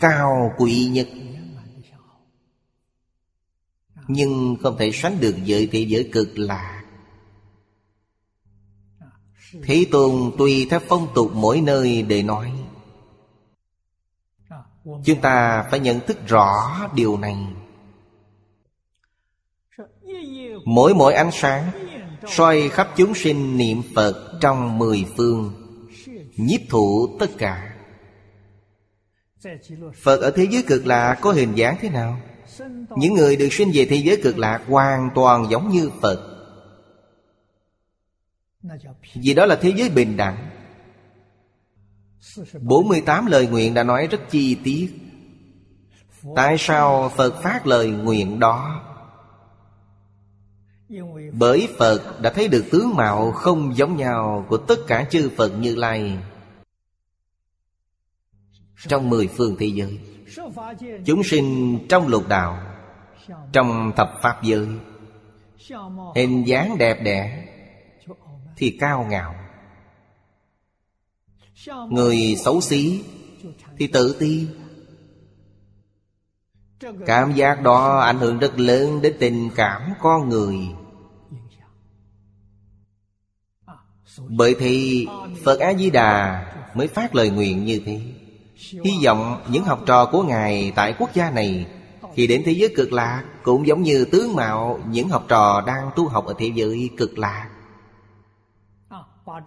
cao quý nhất, nhưng không thể sánh được với thế giới Cực Lạc. Thế Tôn tùy theo phong tục mỗi nơi để nói. Chúng ta phải nhận thức rõ điều này. Mỗi mỗi ánh sáng soi khắp chúng sinh niệm Phật trong mười phương, nhiếp thụ tất cả. Phật ở thế giới Cực Lạc có hình dáng thế nào? Những người được sinh về thế giới Cực Lạc hoàn toàn giống như Phật. Vì đó là thế giới bình đẳng. bốn mươi tám lời nguyện đã nói rất chi tiết. Tại sao Phật phát lời nguyện đó? Bởi Phật đã thấy được tướng mạo không giống nhau của tất cả chư Phật Như Lai trong mười phương thế giới, chúng sinh trong lục đạo, trong thập pháp giới. Hình dáng đẹp đẽ thì cao ngạo, người xấu xí thì tự ti. Cảm giác đó ảnh hưởng rất lớn đến tình cảm con người. Bởi thì Phật A Di Đà mới phát lời nguyện như thế. Hy vọng những học trò của Ngài tại quốc gia này khi đến thế giới Cực Lạc cũng giống như tướng mạo những học trò đang tu học ở thế giới Cực Lạc.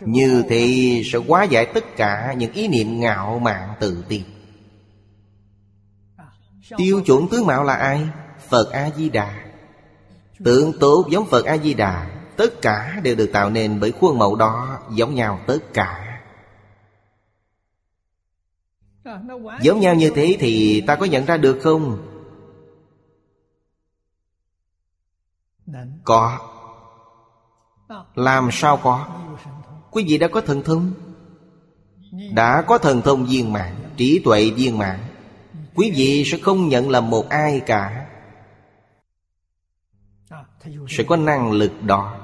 Như thế sẽ hóa giải tất cả những ý niệm ngạo mạn tự ti. Tiêu chuẩn tướng mạo là ai? Phật A Di Đà. Tượng tốt giống Phật A Di Đà, tất cả đều được tạo nên bởi khuôn mẫu đó, giống nhau tất cả. Giống nhau như thế thì ta có nhận ra được không? Có. Làm sao có? Quý vị đã có thần thông, đã có thần thông viên mãn, trí tuệ viên mãn, quý vị sẽ không nhận là một ai cả, sẽ có năng lực đó.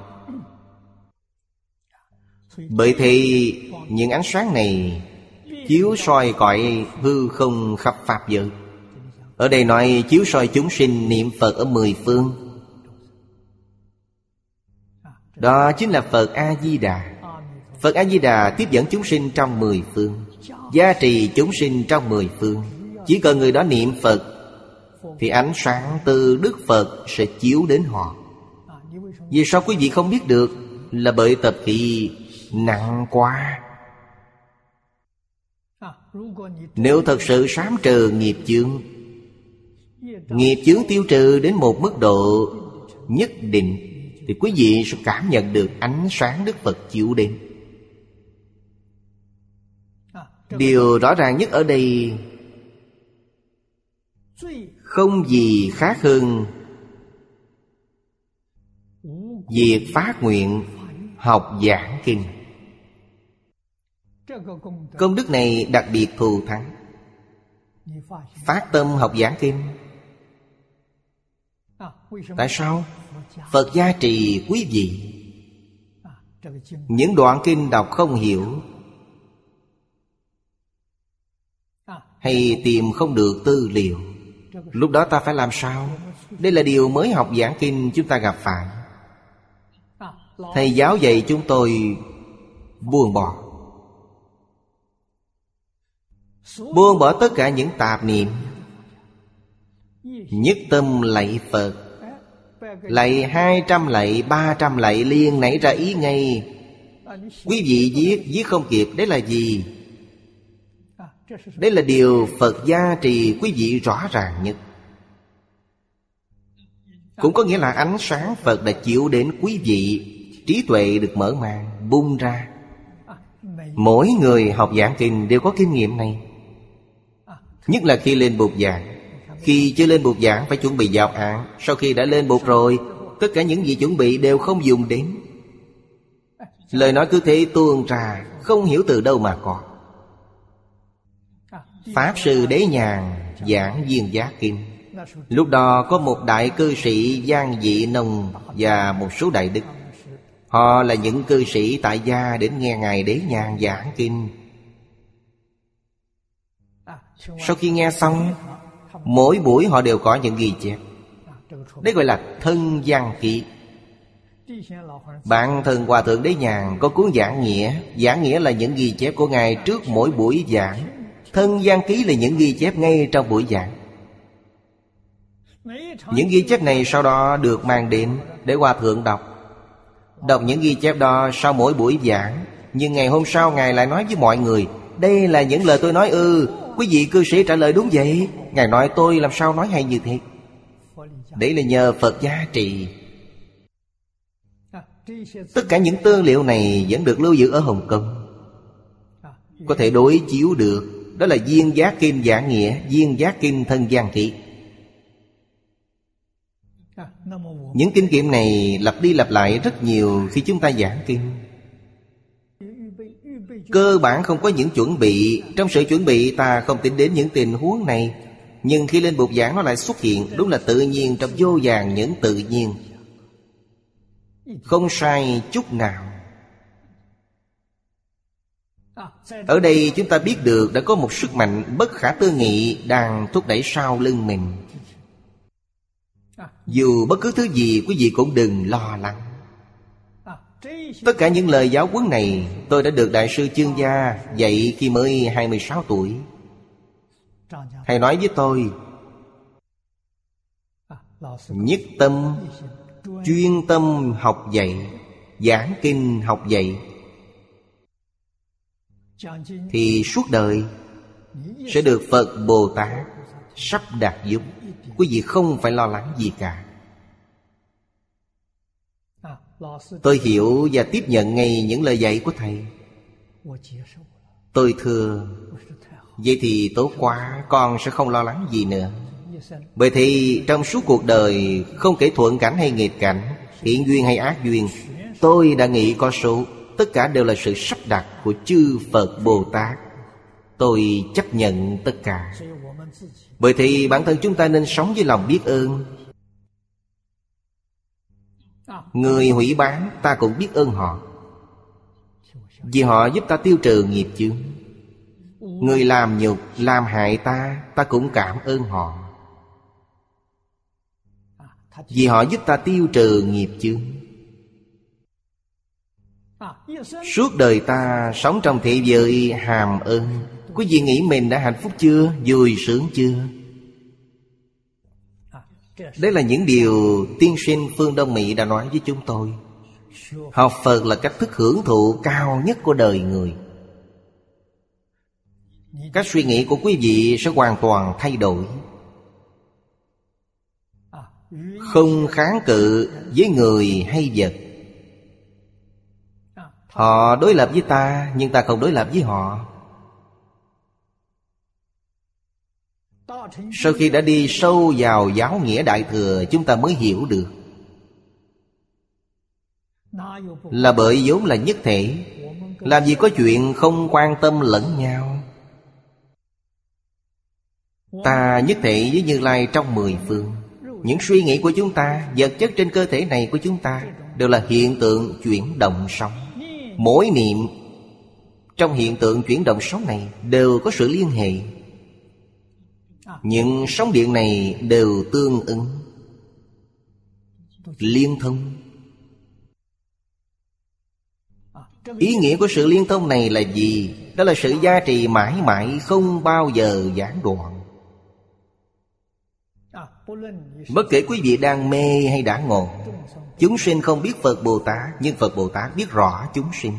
Bởi thì những ánh sáng này chiếu soi cõi hư không khắp pháp giới. Ở đây nói chiếu soi chúng sinh niệm Phật ở mười phương, đó chính là Phật A Di Đà. Phật A Di Đà tiếp dẫn chúng sinh trong mười phương, gia trì chúng sinh trong mười phương. Chỉ cần người đó niệm Phật, thì ánh sáng từ Đức Phật sẽ chiếu đến họ. Vì sao quý vị không biết được? Là bởi tập khí nặng quá. Nếu thật sự sám trừ nghiệp chướng, nghiệp chướng tiêu trừ đến một mức độ nhất định, thì quý vị sẽ cảm nhận được ánh sáng Đức Phật chiếu đến. Điều rõ ràng nhất ở đây không gì khác hơn việc phát nguyện học giảng kinh. Công đức này đặc biệt thù thắng. Phát tâm học giảng kinh. Tại sao? Phật gia trì quý vị. Những đoạn kinh đọc không hiểu, hay tìm không được tư liệu, lúc đó ta phải làm sao? Đây là điều mới học giảng kinh chúng ta gặp phải. Thầy giáo dạy chúng tôi buông bỏ, buông bỏ tất cả những tạp niệm, nhất tâm lạy Phật. Lạy hai trăm lạy, ba trăm lạy, liền nảy ra ý ngay. Quý vị viết, viết không kịp. Đấy là gì? Đấy là điều Phật gia trì quý vị rõ ràng nhất. Cũng có nghĩa là ánh sáng Phật đã chiếu đến quý vị, trí tuệ được mở mang, bung ra. Mỗi người học giảng kinh đều có kinh nghiệm này. Nhất là khi lên bục giảng. Khi chưa lên bục giảng phải chuẩn bị giáo án. Sau khi đã lên bục rồi, tất cả những gì chuẩn bị đều không dùng đến. Lời nói cứ thế tuôn ra, không hiểu từ đâu mà có. Pháp Sư Đế Nhàn giảng Viên Giác Kinh. Lúc đó có một đại cư sĩ Giang Vị Nông và một số đại đức. Họ là những cư sĩ tại gia đến nghe Ngài Đế Nhàn giảng kinh. Sau khi nghe xong, mỗi buổi họ đều có những ghi chép. Đấy gọi là thân văn ký. Bạn thân Hòa Thượng Đế Nhàn có cuốn giảng nghĩa. Giảng nghĩa là những ghi chép của Ngài trước mỗi buổi giảng. Thân văn ký là những ghi chép ngay trong buổi giảng. Những ghi chép này sau đó được mang đến để Hòa Thượng đọc. Đọc những ghi chép đó sau mỗi buổi giảng. Nhưng ngày hôm sau Ngài lại nói với mọi người, đây là những lời tôi nói ư? Ừ, quý vị cư sĩ trả lời đúng vậy. Ngài nói tôi làm sao nói hay như thế. Đấy là nhờ Phật gia trì. Tất cả những tư liệu này vẫn được lưu giữ ở Hồng Kông, có thể đối chiếu được. Đó là Viên Giác Kinh giảng nghĩa, Viên Giác Kinh thân gian kỹ. Những kinh nghiệm này lặp đi lặp lại rất nhiều khi chúng ta giảng kinh. Cơ bản không có những chuẩn bị. Trong sự chuẩn bị ta không tính đến những tình huống này, nhưng khi lên bục giảng nó lại xuất hiện. Đúng là tự nhiên trong vô vàn những tự nhiên, không sai chút nào. Ở đây chúng ta biết được đã có một sức mạnh bất khả tư nghị đang thúc đẩy sau lưng mình. Dù bất cứ thứ gì quý vị cũng đừng lo lắng. Tất cả những lời giáo huấn này tôi đã được Đại sư Chương Gia dạy khi mới hai mươi sáu tuổi. Thầy nói với tôi, nhất tâm, chuyên tâm học dạy, giảng kinh học dạy, thì suốt đời sẽ được Phật Bồ Tát sắp đạt dụng. Quý vị không phải lo lắng gì cả. Tôi hiểu và tiếp nhận ngay những lời dạy của thầy. Tôi thưa, vậy thì tốt quá, con sẽ không lo lắng gì nữa. Bởi thì trong suốt cuộc đời, không kể thuận cảnh hay nghịch cảnh, thiện duyên hay ác duyên, tôi đã nghĩ có số. Tất cả đều là sự sắp đặt của chư Phật Bồ Tát. Tôi chấp nhận tất cả. Bởi thì bản thân chúng ta nên sống với lòng biết ơn. Người hủy bán ta cũng biết ơn họ, vì họ giúp ta tiêu trừ nghiệp chướng. Người làm nhục, làm hại ta, ta cũng cảm ơn họ, vì họ giúp ta tiêu trừ nghiệp chướng. Suốt đời ta sống trong thế giới hàm ơn. Quý vị nghĩ mình đã hạnh phúc chưa? Vui sướng chưa? Đấy là những điều Tiên Sinh Phương Đông Mỹ đã nói với chúng tôi. Học Phật là cách thức hưởng thụ cao nhất của đời người. Các suy nghĩ của quý vị sẽ hoàn toàn thay đổi, không kháng cự với người hay vật. Họ đối lập với ta, nhưng ta không đối lập với họ. Sau khi đã đi sâu vào giáo nghĩa Đại Thừa, chúng ta mới hiểu được là bởi vốn là nhất thể, làm gì có chuyện không quan tâm lẫn nhau. Ta nhất thể với Như Lai trong mười phương. Những suy nghĩ của chúng ta, vật chất trên cơ thể này của chúng ta đều là hiện tượng chuyển động sóng. Mỗi niệm trong hiện tượng chuyển động sóng này đều có sự liên hệ. Những sóng điện này đều tương ứng, liên thông. Ý nghĩa của sự liên thông này là gì? Đó là sự gia trì mãi mãi, không bao giờ gián đoạn. Bất kể quý vị đang mê hay đã ngộ, chúng sinh không biết Phật Bồ Tát, nhưng Phật Bồ Tát biết rõ chúng sinh.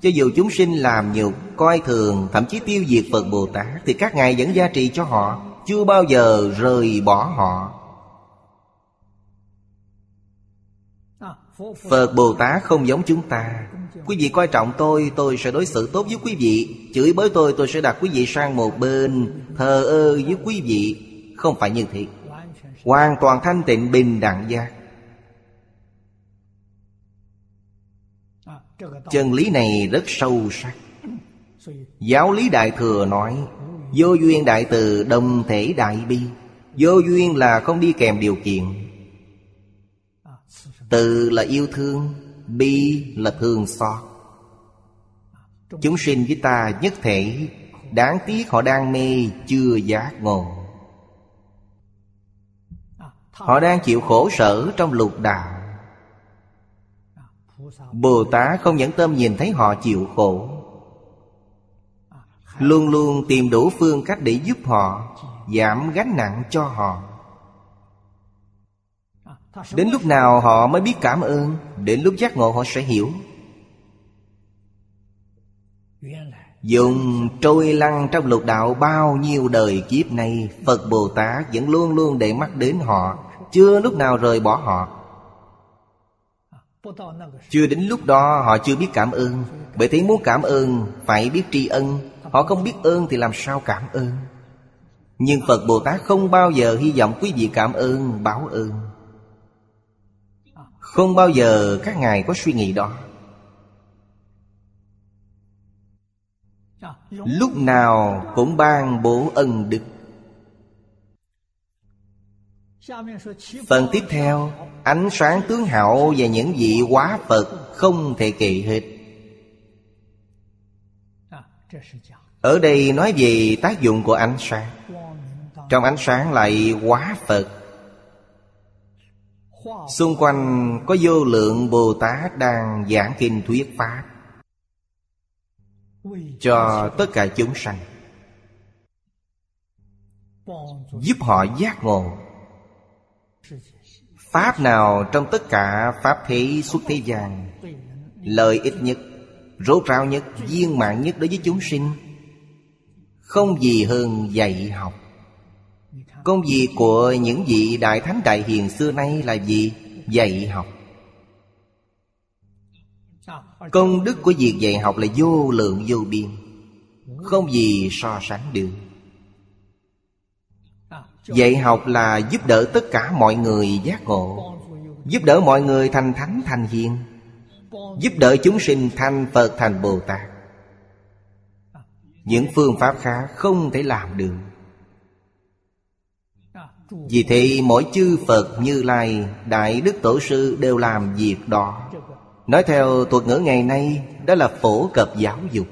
Cho dù chúng sinh làm nhục, coi thường, thậm chí tiêu diệt Phật Bồ Tát, thì các ngài vẫn gia trì cho họ, chưa bao giờ rời bỏ họ. Phật Bồ Tát không giống chúng ta. Quý vị coi trọng tôi, tôi sẽ đối xử tốt với quý vị. Chửi bới tôi, tôi sẽ đặt quý vị sang một bên, thờ ơ với quý vị. Không phải như thế. Hoàn toàn thanh tịnh bình đẳng giác. Chân lý này rất sâu sắc. Giáo lý Đại Thừa nói: vô duyên đại từ, đồng thể đại bi. Vô duyên là không đi kèm điều kiện. Từ là yêu thương, bi là thương xót. Chúng sinh với ta nhất thể. Đáng tiếc họ đang mê, chưa giác ngộ. Họ đang chịu khổ sở trong lục đạo. Bồ Tát không nhẫn tâm nhìn thấy họ chịu khổ, luôn luôn tìm đủ phương cách để giúp họ, giảm gánh nặng cho họ. Đến lúc nào họ mới biết cảm ơn? Đến lúc giác ngộ họ sẽ hiểu. Dùng trôi lăn trong lục đạo bao nhiêu đời kiếp này, Phật Bồ Tát vẫn luôn luôn để mắt đến họ, chưa lúc nào rời bỏ họ. Chưa đến lúc đó họ chưa biết cảm ơn. Bởi thế muốn cảm ơn phải biết tri ân. Họ không biết ơn thì làm sao cảm ơn? Nhưng Phật Bồ Tát không bao giờ hy vọng quý vị cảm ơn, báo ơn. Không bao giờ các ngài có suy nghĩ đó. Lúc nào cũng ban bố ân đức. Phần tiếp theo, ánh sáng tướng hậu và những vị hóa Phật không thể kể hết. Ở đây nói về tác dụng của ánh sáng. Trong ánh sáng lại hóa Phật. Xung quanh có vô lượng Bồ Tát đang giảng kinh thuyết pháp cho tất cả chúng sanh, giúp họ giác ngộ. Pháp nào trong tất cả pháp thế xuất thế gian lợi ích nhất, rốt ráo nhất, viên mãn nhất đối với chúng sinh? Không gì hơn dạy học. Công việc của những vị đại thánh đại hiền xưa nay là gì? Dạy học. Công đức của việc dạy học là vô lượng vô biên, không gì so sánh được. Dạy học là giúp đỡ tất cả mọi người giác ngộ, giúp đỡ mọi người thành thánh thành hiền, giúp đỡ chúng sinh thành Phật thành Bồ Tát. Những phương pháp khác không thể làm được. Vì thế mỗi chư Phật Như Lai, Đại Đức Tổ Sư đều làm việc đó. Nói theo thuật ngữ ngày nay, đó là phổ cập giáo dục.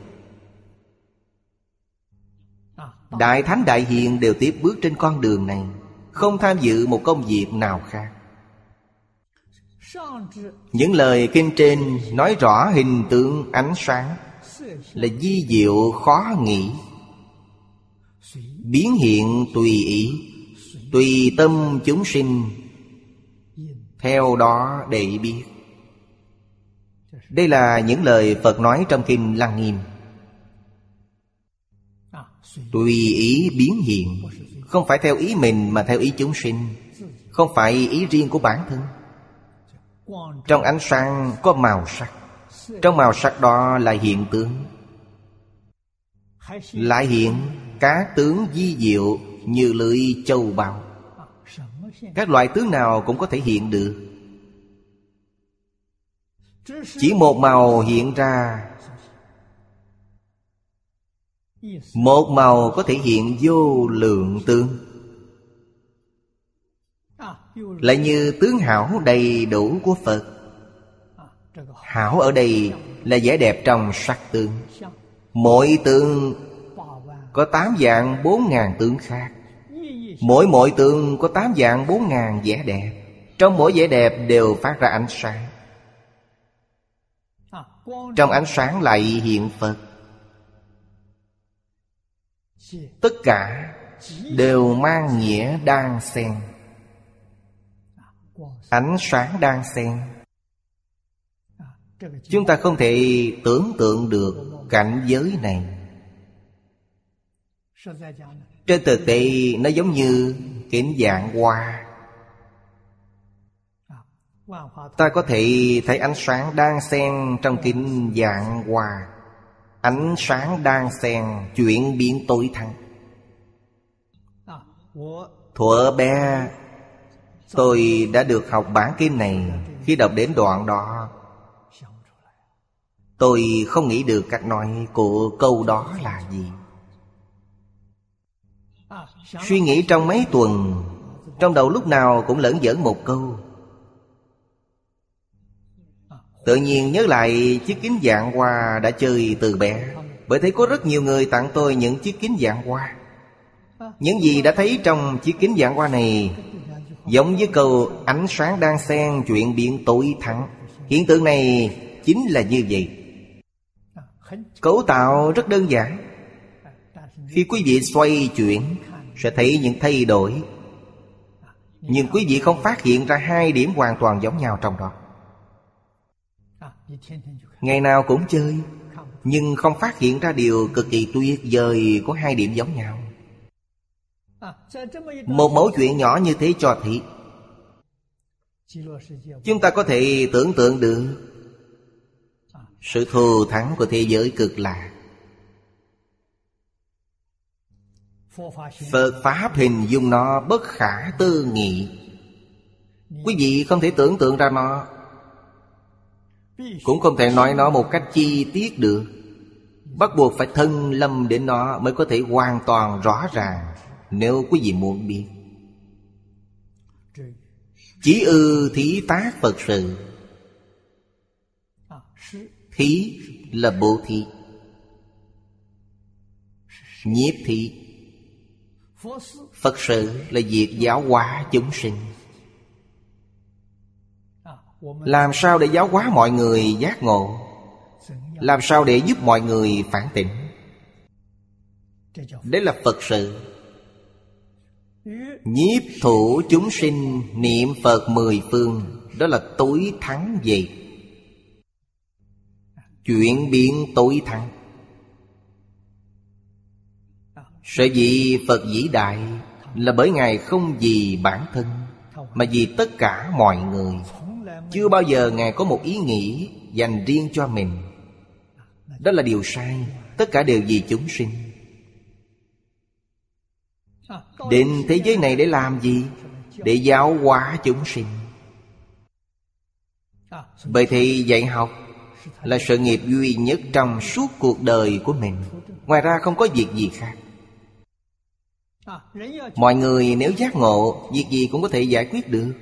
Đại Thánh Đại Hiền đều tiếp bước trên con đường này, không tham dự một công việc nào khác. Những lời kinh trên nói rõ hình tượng ánh sáng là vi diệu khó nghĩ, biến hiện tùy ý, tùy tâm chúng sinh, theo đó để biết. Đây là những lời Phật nói trong Kinh Lăng Nghiêm. Tùy ý biến hiện, không phải theo ý mình mà theo ý chúng sinh, không phải ý riêng của bản thân. Trong ánh sáng có màu sắc, trong màu sắc đó là hiện tướng, lại hiện các tướng vi diệu như lưỡi châu báu. Các loại tướng nào cũng có thể hiện được. Chỉ một màu hiện ra, một màu có thể hiện vô lượng tướng. Lại như tướng hảo đầy đủ của Phật. Hảo ở đây là vẻ đẹp trong sắc tướng. Mỗi tướng có tám dạng bốn ngàn tướng khác. Mỗi mỗi tướng có tám dạng bốn ngàn vẻ đẹp. Trong mỗi vẻ đẹp đều phát ra ánh sáng. Trong ánh sáng lại hiện Phật. Tất cả đều mang nghĩa đan xen. Ánh sáng đan xen. Chúng ta không thể tưởng tượng được cảnh giới này. Trên thực tế nó giống như kính dạng hoa. Ta có thể thấy ánh sáng đan xen trong kính dạng hoa. Ánh sáng đan xen chuyển biến tối thăng. Thuở bé tôi đã được học bản kinh này. Khi đọc đến đoạn đó, tôi không nghĩ được cách nói của câu đó là gì. Suy nghĩ trong mấy tuần, trong đầu lúc nào cũng lởn vởn một câu. Tự nhiên nhớ lại chiếc kính dạng hoa đã chơi từ bé. Bởi thế có rất nhiều người tặng tôi những chiếc kính dạng hoa. Những gì đã thấy trong chiếc kính dạng hoa này giống với câu ánh sáng đan xen chuyện biến tối thẳng. Hiện tượng này chính là như vậy. Cấu tạo rất đơn giản. Khi quý vị xoay chuyển sẽ thấy những thay đổi, nhưng quý vị không phát hiện ra hai điểm hoàn toàn giống nhau trong đó. Ngày nào cũng chơi, nhưng không phát hiện ra điều cực kỳ tuyệt vời của hai điểm giống nhau. Một mẩu chuyện nhỏ như thế cho thấy chúng ta có thể tưởng tượng được sự thù thắng của thế giới cực lạc. Phật Pháp hình dung nó bất khả tư nghị. Quý vị không thể tưởng tượng ra nó, cũng không thể nói nó một cách chi tiết được. Bắt buộc phải thân lâm đến nó mới có thể hoàn toàn rõ ràng. Nếu quý vị muốn biết, chỉ ư thí tác Phật sự. Thí là bố thí, nhiếp thí. Phật sự là việc giáo hóa chúng sinh. Làm sao để giáo hóa mọi người giác ngộ? Làm sao để giúp mọi người phản tỉnh? Đấy là Phật sự. Nhiếp thủ chúng sinh niệm Phật mười phương, đó là tối thắng vậy. Chuyển biến tối thắng. Sở dĩ Phật vĩ đại là bởi Ngài không vì bản thân, mà vì tất cả mọi người. Chưa bao giờ Ngài có một ý nghĩ dành riêng cho mình. Đó là điều sai. Tất cả đều vì chúng sinh. Đến thế giới này để làm gì? Để giáo hóa chúng sinh. Bởi thì dạy học là sự nghiệp duy nhất trong suốt cuộc đời của mình. Ngoài ra không có việc gì khác. Mọi người nếu giác ngộ, việc gì cũng có thể giải quyết được.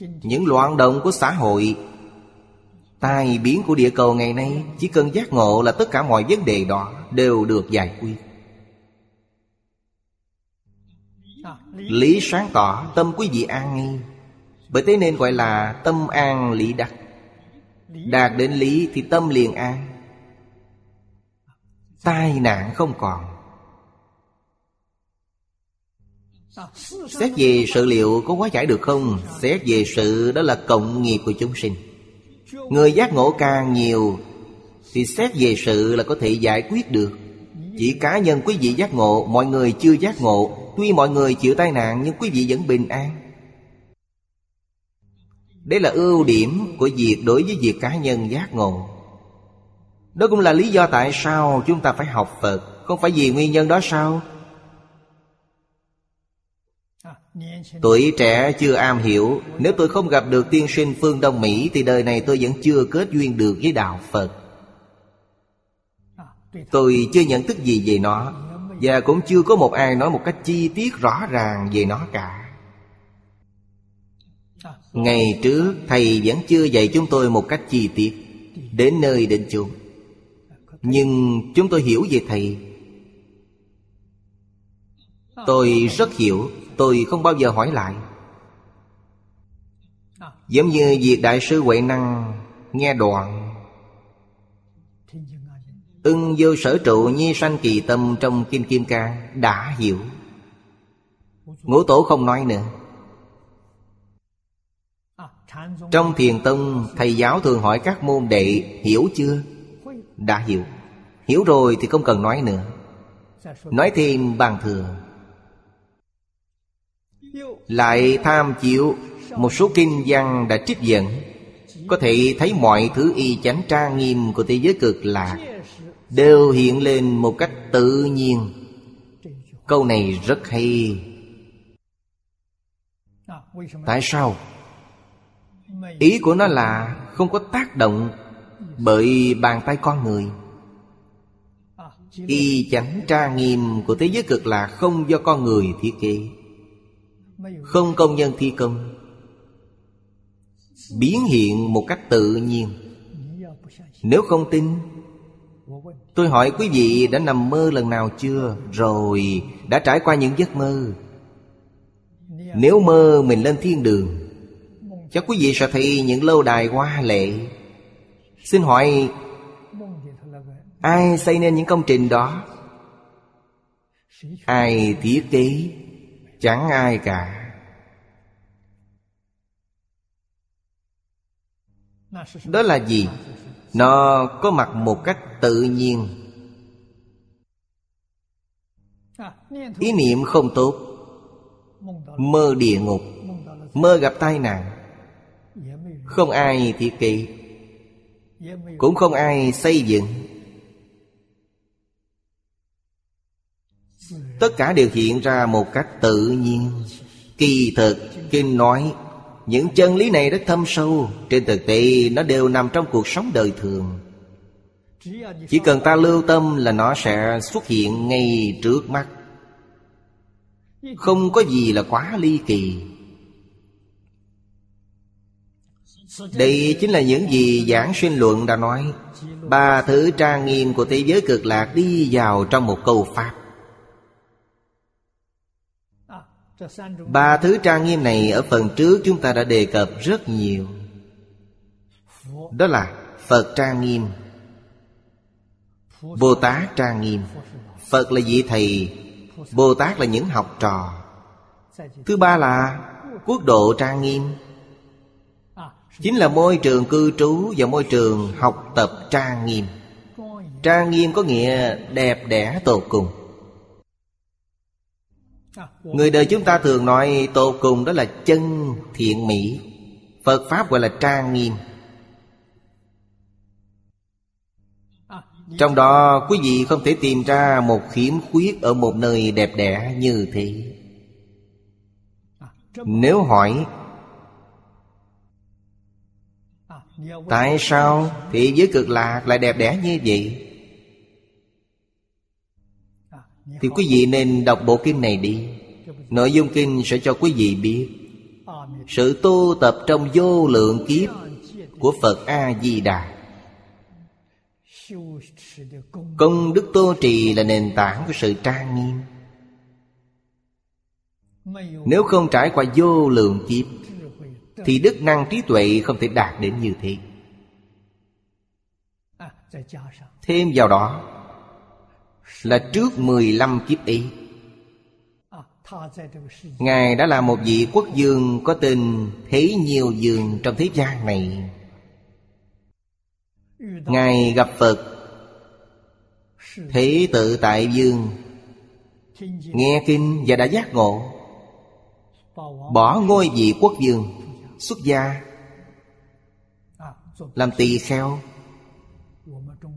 Những loạn động của xã hội, tai biến của địa cầu ngày nay, chỉ cần giác ngộ là tất cả mọi vấn đề đó đều được giải quyết. Lý sáng tỏ, tâm quý vị an nghi. Bởi thế nên gọi là tâm an lý đắc. Đạt đến lý thì tâm liền an, tai nạn không còn. Xét về sự liệu có hóa giải được không? Xét về sự đó là cộng nghiệp của chúng sinh. Người giác ngộ càng nhiều thì xét về sự là có thể giải quyết được. Chỉ cá nhân quý vị giác ngộ, mọi người chưa giác ngộ. Tuy mọi người chịu tai nạn nhưng quý vị vẫn bình an. Đấy là ưu điểm của việc đối với việc cá nhân giác ngộ. Đó cũng là lý do tại sao chúng ta phải học Phật. Không phải vì nguyên nhân đó sao? Tuổi trẻ chưa am hiểu. Nếu tôi không gặp được tiên sinh Phương Đông Mỹ thì đời này tôi vẫn chưa kết duyên được với đạo Phật. Tôi chưa nhận thức gì về nó, và cũng chưa có một ai nói một cách chi tiết rõ ràng về nó cả. Ngày trước thầy vẫn chưa dạy chúng tôi một cách chi tiết, đến nơi đến chốn. Nhưng chúng tôi hiểu về thầy. Tôi rất hiểu, tôi không bao giờ hỏi lại. Giống như việc Đại sư Huệ Năng nghe đoạn ưng vô sở trụ nhi sanh kỳ tâm trong Kim Kim Cang đã hiểu. Ngũ tổ không nói nữa. Trong thiền tông, thầy giáo thường hỏi các môn đệ hiểu chưa? Đã hiểu. Hiểu rồi thì không cần nói nữa. Nói thêm bàn thừa. Lại tham chiếu một số kinh văn đã trích dẫn, có thể thấy mọi thứ y chánh trang nghiêm của thế giới cực lạc đều hiện lên một cách tự nhiên. Câu này rất hay. Tại sao? Ý của nó là không có tác động bởi bàn tay con người. Y chánh trang nghiêm của thế giới cực lạc không do con người thiết kế, không công nhân thi công, biến hiện một cách tự nhiên. Nếu không tin, tôi hỏi quý vị đã nằm mơ lần nào chưa? Rồi, đã trải qua những giấc mơ. Nếu mơ mình lên thiên đường, chắc quý vị sẽ thấy những lâu đài hoa lệ. Xin hỏi, ai xây nên những công trình đó? Ai thiết kế? Chẳng ai cả. Đó là gì? Nó có mặt một cách tự nhiên. Ý niệm không tốt, mơ địa ngục, mơ gặp tai nạn. Không ai thiết kế, cũng không ai xây dựng. Tất cả đều hiện ra một cách tự nhiên. Kỳ thực, kinh nói những chân lý này rất thâm sâu. Trên thực tế, nó đều nằm trong cuộc sống đời thường. Chỉ cần ta lưu tâm là nó sẽ xuất hiện ngay trước mắt. Không có gì là quá ly kỳ. Đây chính là những gì Giảng Xuyên Luận đã nói. Ba thứ trang nghiêm của thế giới cực lạc đi vào trong một câu Pháp. Ba thứ trang nghiêm này ở phần trước chúng ta đã đề cập rất nhiều. Đó là Phật trang nghiêm, Bồ Tát trang nghiêm. Phật là vị thầy, Bồ Tát là những học trò. Thứ ba là quốc độ trang nghiêm, chính là môi trường cư trú và môi trường học tập trang nghiêm. Trang nghiêm có nghĩa đẹp đẽ tột cùng. Người đời chúng ta thường nói tột cùng đó là chân thiện mỹ. Phật Pháp gọi là trang nghiêm. Trong đó quý vị không thể tìm ra một khiếm khuyết ở một nơi đẹp đẽ như thế. Nếu hỏi tại sao thế giới cực lạc lại đẹp đẽ như vậy, thì quý vị nên đọc bộ kinh này đi. Nội dung kinh sẽ cho quý vị biết sự tu tập trong vô lượng kiếp của Phật A Di Đà. Công đức tu trì là nền tảng của sự trang nghiêm. Nếu không trải qua vô lượng kiếp thì đức năng trí tuệ không thể đạt đến như thế. Thêm vào đó là trước mười lăm kiếp ấy, Ngài đã là một vị quốc vương có tên Thế Nhiều Vương trong thế gian này. Ngài gặp Phật Thế Tự Tại Vương, nghe kinh và đã giác ngộ, bỏ ngôi vị quốc vương, xuất gia làm tỳ kheo.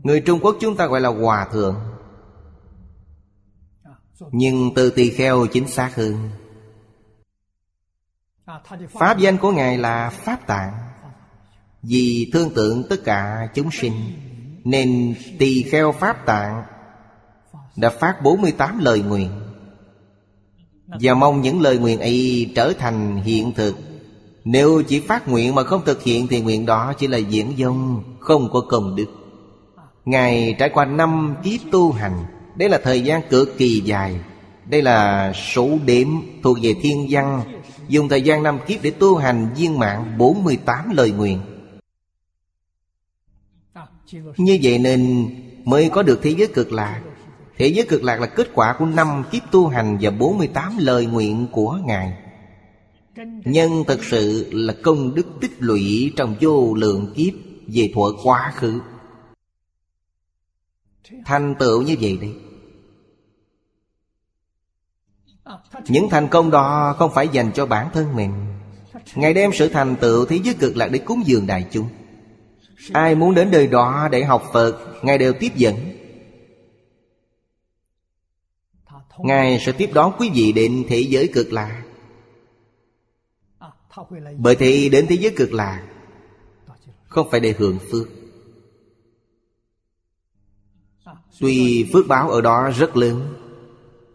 Người Trung Quốc chúng ta gọi là hòa thượng, nhưng từ tỳ kheo chính xác hơn. Pháp danh của Ngài là Pháp Tạng, vì thương tượng tất cả chúng sinh, nên tỳ kheo Pháp Tạng đã phát bốn mươi tám lời nguyện, và mong những lời nguyện ấy trở thành hiện thực. Nếu chỉ phát nguyện mà không thực hiện thì nguyện đó chỉ là viển vông, không có công đức. Ngài trải qua năm kiếp tu hành, đây là thời gian cực kỳ dài. Đây là số đếm thuộc về thiên văn, dùng thời gian năm kiếp để tu hành viên mãn bốn mươi tám lời nguyện. Như vậy nên mới có được thế giới cực lạc. Thế giới cực lạc là kết quả của năm kiếp tu hành và bốn mươi tám lời nguyện của Ngài. Nhân thật sự là công đức tích lũy trong vô lượng kiếp về thuở quá khứ. Thành tựu như vậy đấy. Những thành công đó không phải dành cho bản thân mình. Ngài đem sự thành tựu thế giới cực lạc để cúng dường đại chúng. Ai muốn đến đời đó để học Phật, Ngài đều tiếp dẫn. Ngài sẽ tiếp đón quý vị đến thế giới cực lạc. Bởi thế đến thế giới cực lạc không phải để hưởng phước. Tuy phước báo ở đó rất lớn,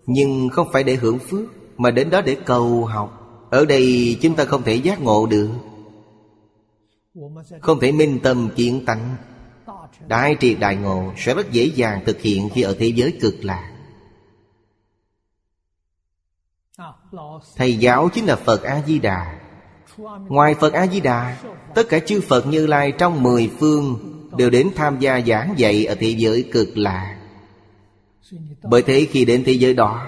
nhưng không phải để hưởng phước, mà đến đó để cầu học. Ở đây chúng ta không thể giác ngộ được, không thể minh tâm kiến tánh, đại triệt đại ngộ sẽ rất dễ dàng thực hiện khi ở thế giới cực lạc. Thầy giáo chính là Phật A Di Đà. Ngoài Phật A Di Đà, tất cả chư Phật Như Lai trong mười phương đều đến tham gia giảng dạy ở thế giới cực lạc. Bởi thế khi đến thế giới đó,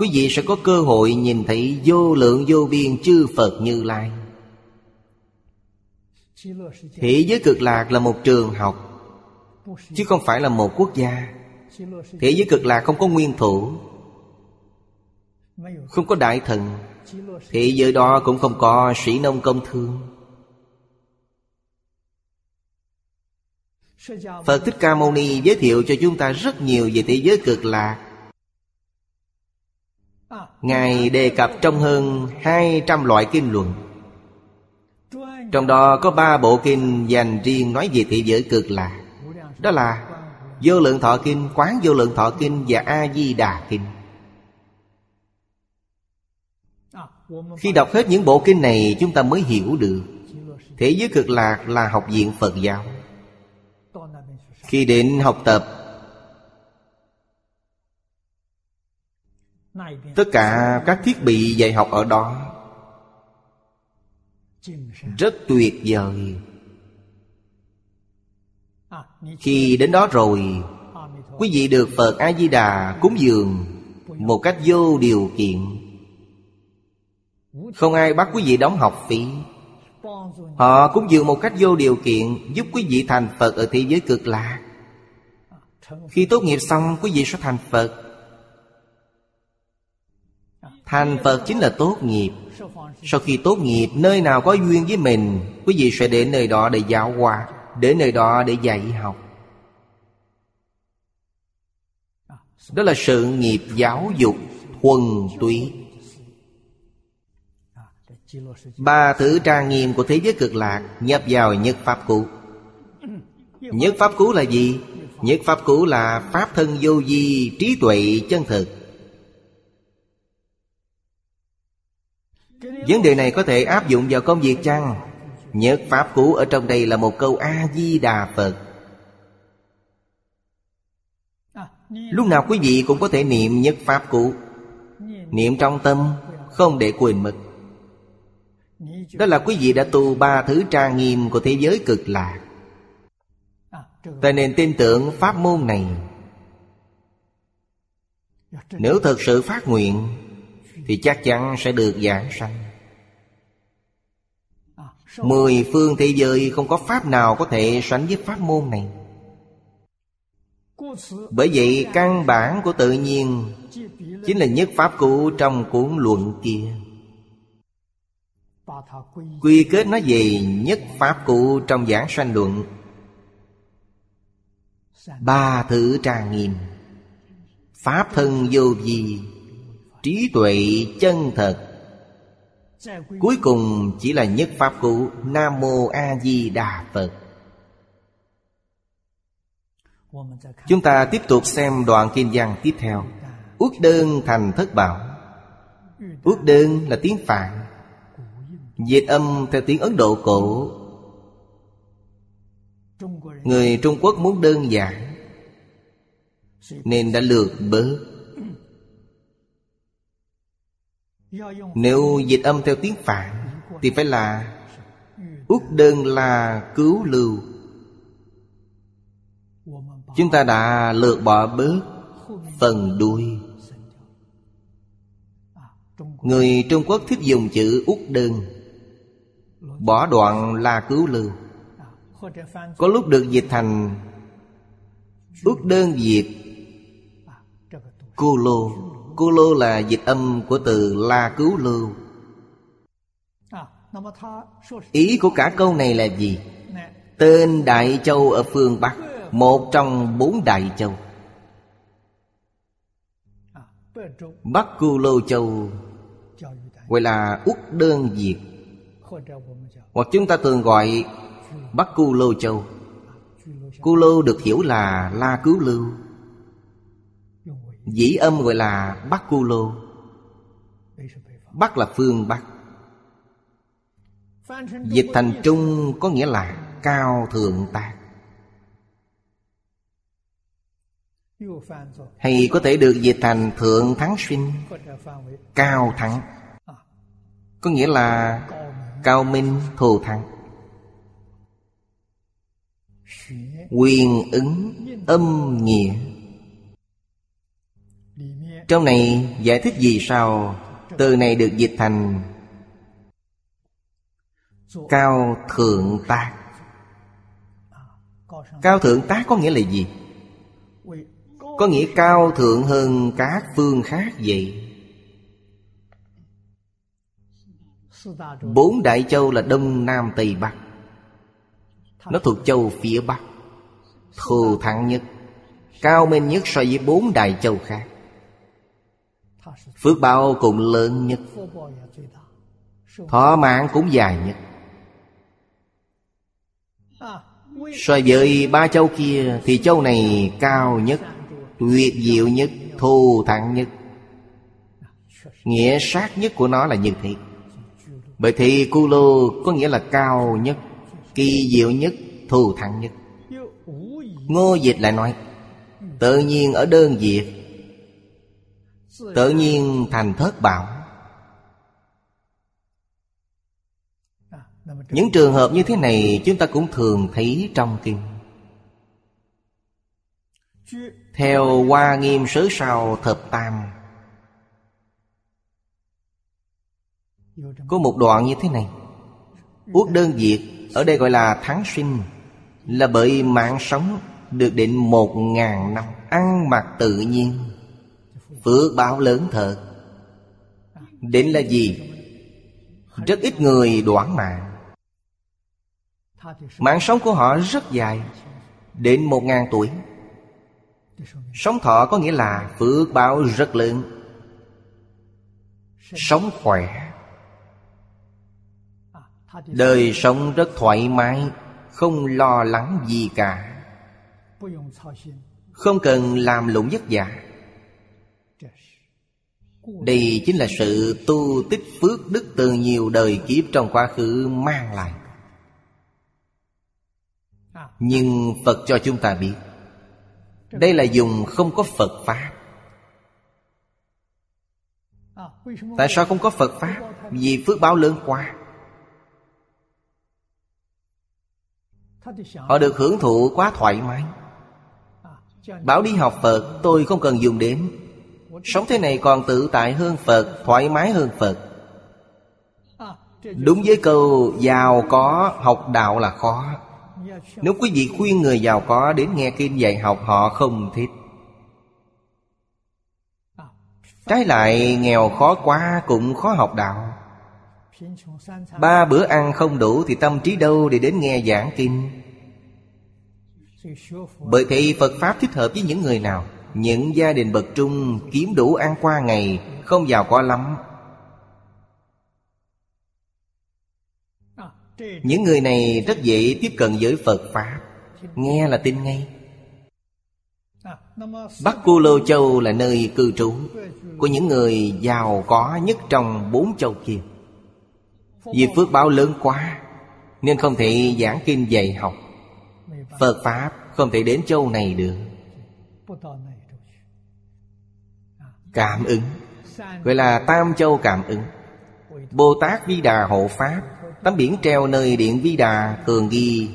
quý vị sẽ có cơ hội nhìn thấy vô lượng vô biên chư Phật Như Lai. Thế giới cực lạc là một trường học, chứ không phải là một quốc gia. Thế giới cực lạc không có nguyên thủ, không có đại thần. Thế giới đó cũng không có sĩ nông công thương. Phật Thích Ca Mâu Ni giới thiệu cho chúng ta rất nhiều về thế giới cực lạc. Ngài đề cập trong hơn hai trăm loại kinh luận, trong đó có ba bộ kinh dành riêng nói về thế giới cực lạc. Đó là Vô Lượng Thọ Kinh, Quán Vô Lượng Thọ Kinh và A Di Đà Kinh. Khi đọc hết những bộ kinh này, chúng ta mới hiểu được thế giới cực lạc là học viện Phật giáo. Khi đến học tập, tất cả các thiết bị dạy học ở đó rất tuyệt vời. Khi đến đó rồi, quý vị được Phật A Di Đà cúng dường một cách vô điều kiện. Không ai bắt quý vị đóng học phí. Họ cúng dường một cách vô điều kiện, giúp quý vị thành Phật ở thế giới cực lạc. Khi tốt nghiệp xong, quý vị sẽ thành Phật. Thành Phật chính là tốt nghiệp. Sau khi tốt nghiệp, nơi nào có duyên với mình, quý vị sẽ đến nơi đó để giáo hóa, đến nơi đó để dạy học. Đó là sự nghiệp giáo dục thuần túy. Ba thứ trang nghiêm của thế giới cực lạc nhập vào nhất pháp cú. Nhất pháp cú là gì? Nhất pháp cú là pháp thân vô vi, trí tuệ chân thực. Vấn đề này có thể áp dụng vào công việc chăng? Nhất pháp cú ở trong đây là một câu A Di Đà Phật. Lúc nào quý vị cũng có thể niệm nhất pháp cú, niệm trong tâm, không để quên mất. Đó là quý vị đã tu ba thứ trang nghiêm của thế giới cực lạc. Ta nên tin tưởng pháp môn này. Nếu thật sự phát nguyện thì chắc chắn sẽ được giảng sanh. Mười phương thế giới không có pháp nào có thể sánh với pháp môn này. Bởi vậy căn bản của tự nhiên chính là nhất pháp cũ trong cuốn luận kia. Quy kết nó về nhất pháp cũ trong giảng sanh luận, ba thứ trang nghiêm: pháp thân vô vi, trí tuệ chân thật. Cuối cùng chỉ là nhất pháp cũ Nam Mô A Di Đà Phật. Chúng ta tiếp tục xem đoạn kinh văn tiếp theo. Uất đơn thành thất bảo. Uất đơn là tiếng Phạn, dịch âm theo tiếng Ấn Độ cổ. Người Trung Quốc muốn đơn giản nên đã lược bớt. Nếu dịch âm theo tiếng Phạn thì phải là uất đơn là cứu lưu. Chúng ta đã lược bỏ bớt phần đuôi. Người Trung Quốc thích dùng chữ uất đơn, bỏ đoạn là cứu lưu. Có lúc được dịch thành uất đơn diệt cô lô. Cô lô là dịch âm của từ la cứu lưu. Ý của cả câu này là gì? Tên Đại Châu ở phương Bắc, một trong bốn Đại Châu. Bắc Cư Lô Châu gọi là Uất Đơn Diệt, hoặc chúng ta thường gọi Bắc Cư Lô Châu. Cư Lô được hiểu là La Cứu Lưu, dĩ âm gọi là Bắc Cư Lô. Bắc là phương Bắc, dịch thành Trung có nghĩa là cao thượng tạc, hay có thể được dịch thành thượng thắng sinh, cao thắng, có nghĩa là cao minh thù thắng. Quyền ứng âm nghĩa. Trong này giải thích vì sao từ này được dịch thành cao thượng tác. Cao thượng tác có nghĩa là gì? Có nghĩa cao thượng hơn các phương khác vậy. Bốn Đại Châu là Đông Nam Tây Bắc, nó thuộc châu phía Bắc, thù thắng nhất, cao minh nhất so với bốn Đại Châu khác. Phước báo cũng lớn nhất, thọ mạng cũng dài nhất. So với ba châu kia thì châu này cao nhất, tuyệt diệu nhất, thù thắng nhất. Nghĩa sát nhất của nó là như thế. Bởi thì Cư Lô có nghĩa là cao nhất, kỳ diệu nhất, thù thắng nhất. Ngô Dịch lại nói tự nhiên ở đơn diệt, tự nhiên thành thất bảo. Những trường hợp như thế này chúng ta cũng thường thấy trong kinh. Theo Hoa Nghiêm Sớ Sao Thập Tam có một đoạn như thế này: uất đơn diệt ở đây gọi là thắng sinh, là bởi mạng sống được định một ngàn năm, ăn mặc tự nhiên, phước báo lớn thật. Định là gì? Rất ít người đoản mạng, mạng sống của họ rất dài, đến một ngàn tuổi. Sống thọ có nghĩa là phước báo rất lớn, sống khỏe, đời sống rất thoải mái, không lo lắng gì cả, không cần làm lụng vất vả. Đây chính là sự tu tích phước đức từ nhiều đời kiếp trong quá khứ mang lại. Nhưng Phật cho chúng ta biết đây là dùng không có Phật Pháp. Tại sao không có Phật Pháp? Vì phước báo lớn quá. Họ được hưởng thụ quá thoải mái. Bảo đi học Phật tôi không cần dùng đến, Sống thế này còn tự tại hơn Phật, thoải mái hơn Phật. Đúng với câu giàu có học đạo là khó. Nếu quý vị khuyên người giàu có đến nghe kinh dạy học, họ không thích. Trái lại nghèo khó quá cũng khó học đạo. Ba bữa ăn không đủ thì tâm trí đâu để đến nghe giảng kinh. Bởi thế Phật Pháp thích hợp với những người nào? Những gia đình bậc trung kiếm đủ ăn qua ngày, không giàu có lắm. Những người này rất dễ tiếp cận với Phật Pháp, nghe là tin ngay. Bắc Cù Lô Châu là nơi cư trú của những người giàu có nhất trong bốn châu kia. Vì phước báo lớn quá nên không thể giảng kinh dạy học. Phật Pháp không thể đến châu này được. Cảm ứng, gọi là Tam Châu cảm ứng. Bồ Tát Vi Đà hộ Pháp, tấm biển treo nơi điện Vi Đà thường ghi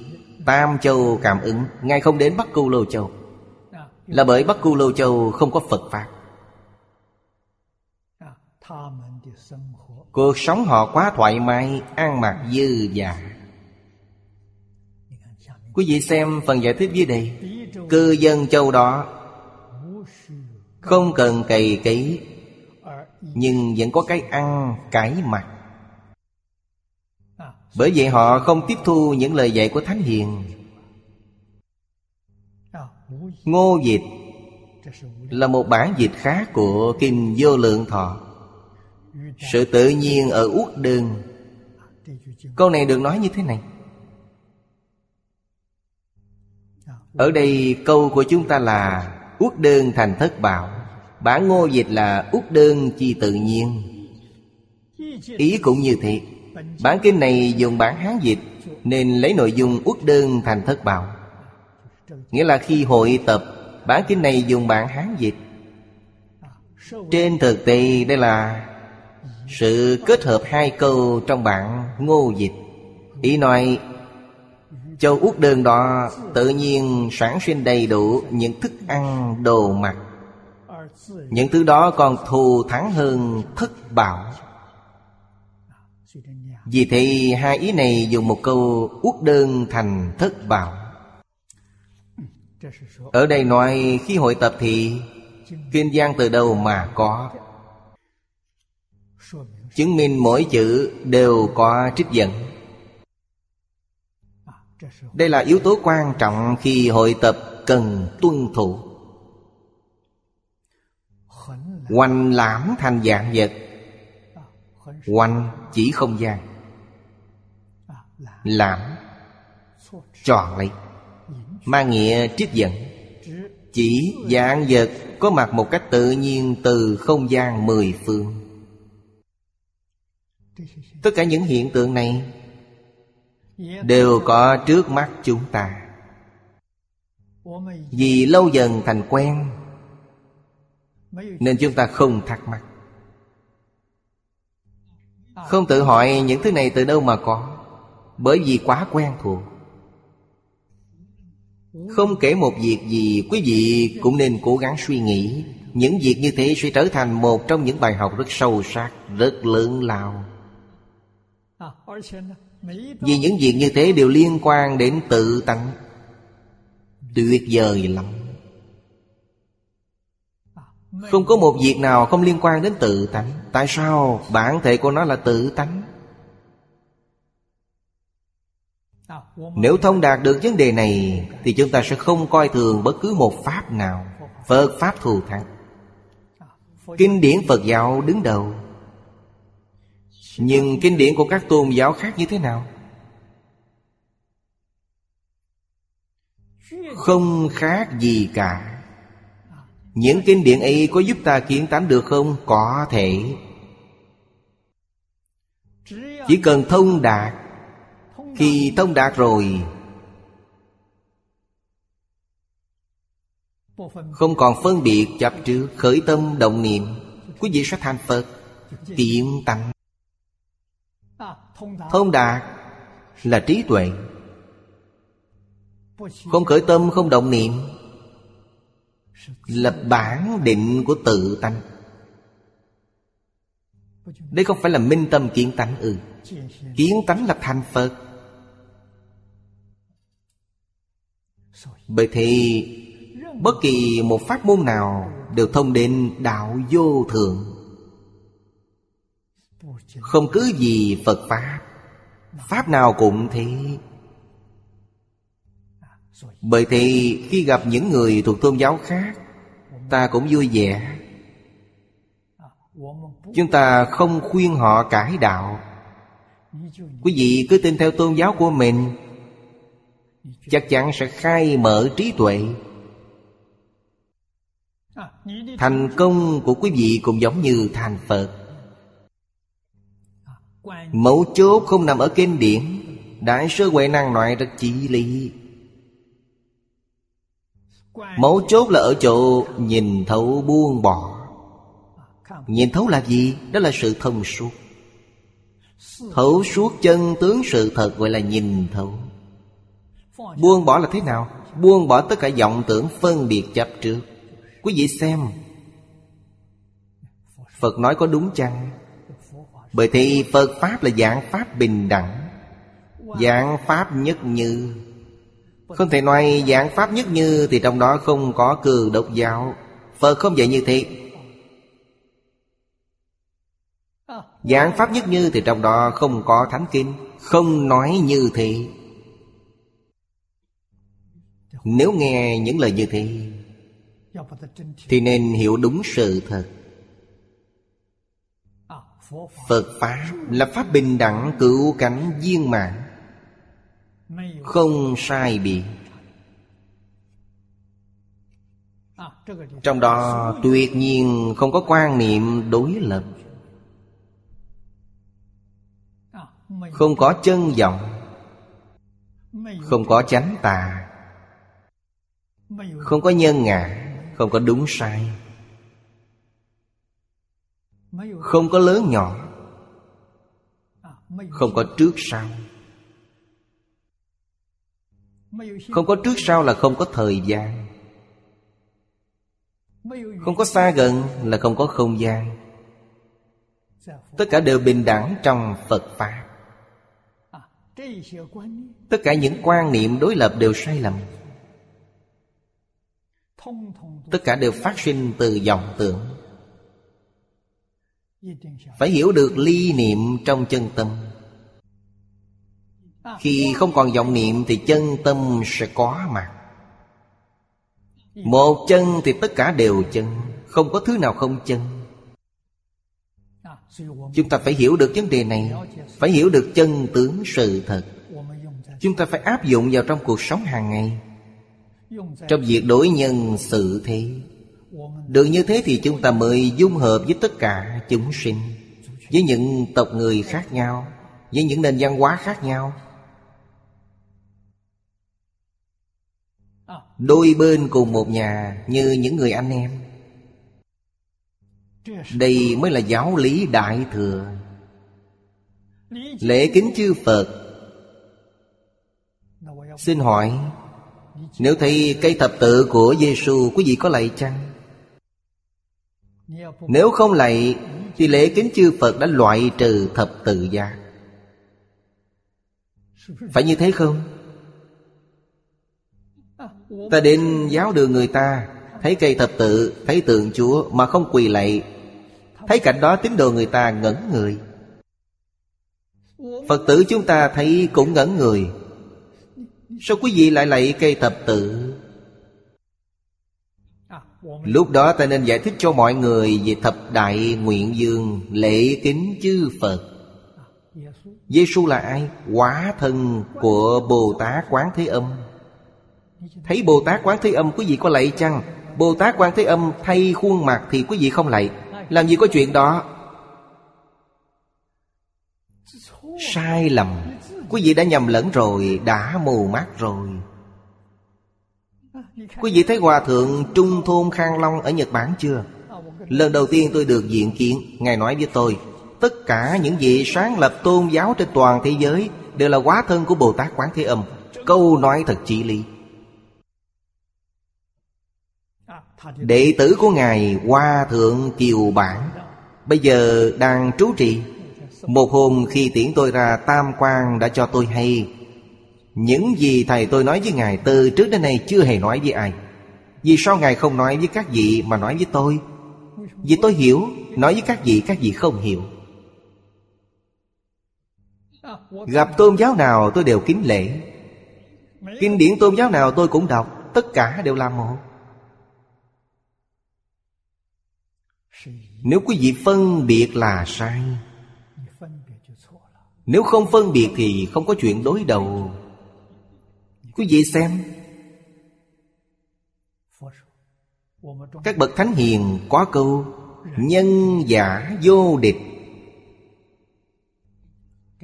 Tam Châu cảm ứng. Ngài không đến Bắc Cù Lô Châu là bởi Bắc Cù Lô Châu không có Phật Pháp. Cuộc sống họ quá thoải mái, an mặc dư dả. Quý vị xem phần giải thích dưới đây. Cư dân châu đó không cần cày cấy, nhưng vẫn có cái ăn, cái mặc. Bởi vậy họ không tiếp thu những lời dạy của Thánh Hiền. Ngô dịch là một bản dịch khác của Kinh Vô Lượng Thọ. Sự tự nhiên ở uất đường. Câu này được nói như thế này. Ở đây câu của chúng ta là uất đường thành thất bảo. Bản Ngô dịch là uất đường chi tự nhiên. Ý cũng như thế. Bản kinh này dùng bản Hán dịch nên lấy nội dung uất đường thành thất bảo. Nghĩa là khi hội tập, bản kinh này dùng bản Hán dịch. Trên thực tế đây là sự kết hợp hai câu trong bản Ngô dịch. Ý nói châu Uất Đường đó tự nhiên sản sinh đầy đủ những thức ăn, đồ mặc. Những thứ đó còn thù thắng hơn thất bảo. Vì thế hai ý này dùng một câu Uất Đường thành thất bảo. Ở đây nói khi hội tập thì kinh văn từ đâu mà có, chứng minh mỗi chữ đều có trích dẫn. Đây là yếu tố quan trọng khi hội tập cần tuân thủ. Hoành lãm thành dạng vật. Hoành chỉ không gian, lãm tròn lấy, mang nghĩa trích dẫn. Chỉ dạng vật có mặt một cách tự nhiên từ không gian mười phương. Tất cả những hiện tượng này đều có trước mắt chúng ta. Vì lâu dần thành quen nên chúng ta không thắc mắc, không tự hỏi những thứ này từ đâu mà có. Bởi vì quá quen thuộc. Không kể một việc gì, quý vị cũng nên cố gắng suy nghĩ. Những việc như thế sẽ trở thành một trong những bài học rất sâu sắc, rất lớn lao. Vì những việc như thế đều liên quan đến tự tánh. Tuyệt vời lắm. Không có một việc nào không liên quan đến tự tánh. Tại sao? Bản thể của nó là tự tánh. Nếu thông đạt được vấn đề này thì chúng ta sẽ không coi thường bất cứ một pháp nào. Phật Pháp thù thắng. Kinh điển Phật giáo đứng đầu. Nhưng kinh điển của các tôn giáo khác như thế nào? Không khác gì cả. Những kinh điển ấy có giúp ta kiến tánh được không? Có thể. Chỉ cần thông đạt. Khi thông đạt rồi, không còn phân biệt chấp trước, khởi tâm động niệm, quý vị sẽ thành Phật, kiện tánh. Thông đạt là trí tuệ. Không khởi tâm, không động niệm là bản định của tự tánh. Đây không phải là minh tâm kiến tánh ư? Ừ. Kiến tánh là thành Phật. Bởi thì bất kỳ một pháp môn nào đều thông đến đạo vô thượng. Không cứ gì Phật Pháp, Pháp nào cũng thế. Bởi thì khi gặp những người thuộc tôn giáo khác, ta cũng vui vẻ. Chúng ta không khuyên họ cải đạo. Quý vị cứ tin theo tôn giáo của mình, chắc chắn sẽ khai mở trí tuệ. Thành công của quý vị cũng giống như thành Phật. Mấu chốt không nằm ở kinh điển. Đại sư Huệ Năng nói rất chỉ lý. Mấu chốt là ở chỗ nhìn thấu buông bỏ. Nhìn thấu là gì? Đó là sự thông suốt. Thấu suốt chân tướng sự thật gọi là nhìn thấu. Buông bỏ là thế nào? Buông bỏ tất cả vọng tưởng phân biệt chấp trước. Quý vị xem, Phật nói có đúng chăng? Bởi thì Phật Pháp là dạng Pháp bình đẳng, dạng Pháp nhất như. Không thể nói dạng Pháp nhất như thì trong đó không có cừ độc giáo. Phật không dạy như thế. Dạng Pháp nhất như thì trong đó không có thánh kinh. Không nói như thế. Nếu nghe những lời như thế thì nên hiểu đúng sự thật. Phật Pháp là Pháp bình đẳng cửu cảnh viên mãn, không sai biệt. Trong đó tuyệt nhiên không có quan niệm đối lập, không có chân vọng, không có chánh tà, không có nhân ngã, không có đúng sai, không có lớn nhỏ, không có trước sau. Không có trước sau là không có thời gian. Không có xa gần là không có không gian. Tất cả đều bình đẳng trong Phật Pháp. Tất cả những quan niệm đối lập đều sai lầm. Tất cả đều phát sinh từ vọng tưởng. Phải hiểu được ly niệm trong chân tâm. Khi không còn vọng niệm thì chân tâm sẽ có mặt. Một chân thì tất cả đều chân, không có thứ nào không chân. Chúng ta phải hiểu được vấn đề này, phải hiểu được chân tướng sự thật. Chúng ta phải áp dụng vào trong cuộc sống hàng ngày, trong việc đối nhân xử thế. Được như thế thì chúng ta mới dung hợp với tất cả chúng sinh, với những tộc người khác nhau, với những nền văn hóa khác nhau. Đôi bên cùng một nhà như những người anh em. Đây mới là giáo lý Đại Thừa. Lễ kính chư Phật. Xin hỏi, nếu thấy cây thập tự của Giê-xu, quý vị có lạy chăng? Nếu không lạy thì lễ kính chư Phật đã loại trừ thập tự giác. Phải như thế không? Ta đến giáo đường người ta, thấy cây thập tự, thấy tượng Chúa mà không quỳ lạy, thấy cảnh đó tín đồ người ta ngẩn người. Phật tử chúng ta thấy cũng ngẩn người. Sao quý vị lại lạy cây thập tự? Lúc đó ta nên giải thích cho mọi người về thập đại nguyện dương, lễ kính chư Phật. Giê-xu là ai? Hóa thân của Bồ Tát Quán Thế Âm. Thấy Bồ Tát Quán Thế Âm quý vị có lạy chăng? Bồ Tát Quán Thế Âm thay khuôn mặt thì quý vị không lạy. Làm gì có chuyện đó? Sai lầm. Quý vị đã nhầm lẫn rồi, đã mù mắt rồi. Quý vị thấy Hòa Thượng Trung Thôn Khang Long ở Nhật Bản chưa? Lần đầu tiên tôi được diện kiến, Ngài nói với tôi, tất cả những vị sáng lập tôn giáo trên toàn thế giới đều là hóa thân của Bồ Tát Quán Thế Âm. Câu nói thật chỉ lý. Đệ tử của Ngài Hòa Thượng Kiều Bản bây giờ đang trú trì. Một hôm khi tiễn tôi ra, Tam Quan đã cho tôi hay, những gì thầy tôi nói với ngài từ trước đến nay chưa hề nói với ai. Vì sao ngài không nói với các vị mà nói với tôi? Vì tôi hiểu, nói với các vị các vị không hiểu. Gặp tôn giáo nào tôi đều kính lễ, kinh điển tôn giáo nào tôi cũng đọc, tất cả đều làm một. Nếu quý vị phân biệt là sai, nếu không phân biệt thì không có chuyện đối đầu. Quý vị xem, các bậc thánh hiền có câu nhân giả vô địch.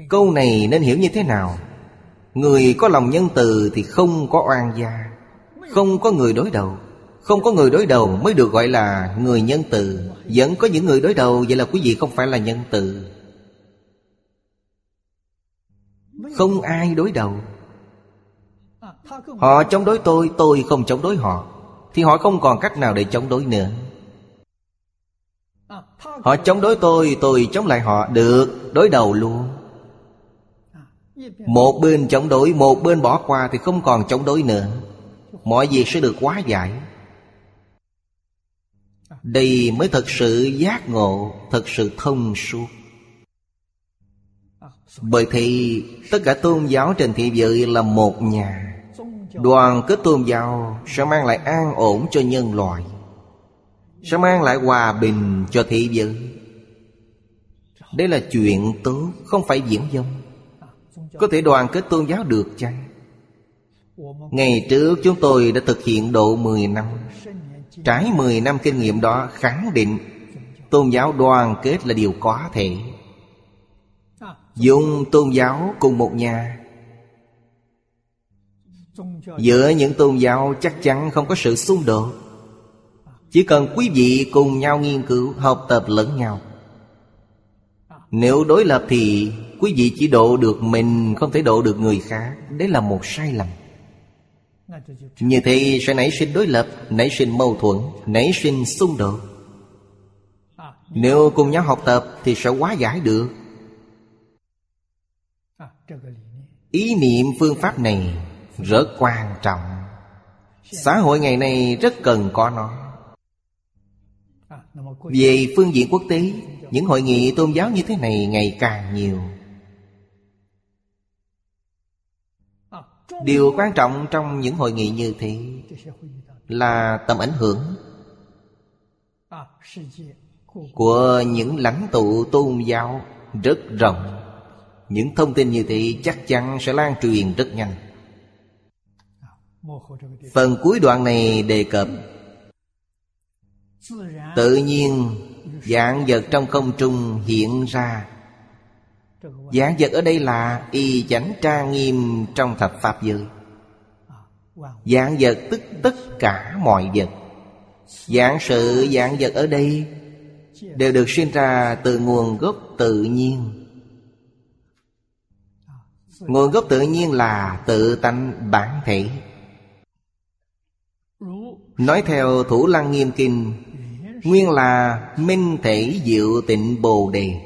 Câu này nên hiểu như thế nào? Người có lòng nhân từ thì không có oan gia, không có người đối đầu. Không có người đối đầu mới được gọi là người nhân từ. Vẫn có những người đối đầu, vậy là quý vị không phải là nhân từ. Không ai đối đầu. Họ chống đối tôi, tôi không chống đối họ, thì họ không còn cách nào để chống đối nữa. Họ chống đối tôi, tôi chống lại họ, được, đối đầu luôn. Một bên chống đối, một bên bỏ qua thì không còn chống đối nữa. Mọi việc sẽ được hóa giải. Đây mới thật sự giác ngộ, thật sự thông suốt. Bởi thì tất cả tôn giáo trên thế giới là một nhà. Đoàn kết tôn giáo sẽ mang lại an ổn cho nhân loại, sẽ mang lại hòa bình cho thế giới. Đây là chuyện tốt, không phải diễn dông. Có thể đoàn kết tôn giáo được chăng? Ngày trước chúng tôi đã thực hiện độ mười năm. Trái mười năm kinh nghiệm đó khẳng định tôn giáo đoàn kết là điều có thể. Dùng tôn giáo cùng một nhà, giữa những tôn giáo chắc chắn không có sự xung đột. Chỉ cần quý vị cùng nhau nghiên cứu, học tập lẫn nhau. Nếu đối lập thì quý vị chỉ độ được mình, không thể độ được người khác. Đấy là một sai lầm. Như thế sẽ nảy sinh đối lập, nảy sinh mâu thuẫn, nảy sinh xung đột. Nếu cùng nhau học tập thì sẽ hóa giải được. Ý niệm phương pháp này rất quan trọng. Xã hội ngày nay rất cần có nó. Về phương diện quốc tế, những hội nghị tôn giáo như thế này ngày càng nhiều. Điều quan trọng trong những hội nghị như thế là tầm ảnh hưởng của những lãnh tụ tôn giáo rất rộng. Những thông tin như thế chắc chắn sẽ lan truyền rất nhanh. Phần cuối đoạn này đề cập tự nhiên vạn vật trong không trung hiện ra. Vạn vật ở đây là y chánh trang nghiêm trong thập pháp giới. Vạn vật tức tất cả mọi vật. Vạn sự vạn vật ở đây đều được sinh ra từ nguồn gốc tự nhiên. Nguồn gốc tự nhiên là tự tánh bản thể. Nói theo Thủ Lăng Nghiêm Kinh, nguyên là minh thể diệu tịnh bồ đề.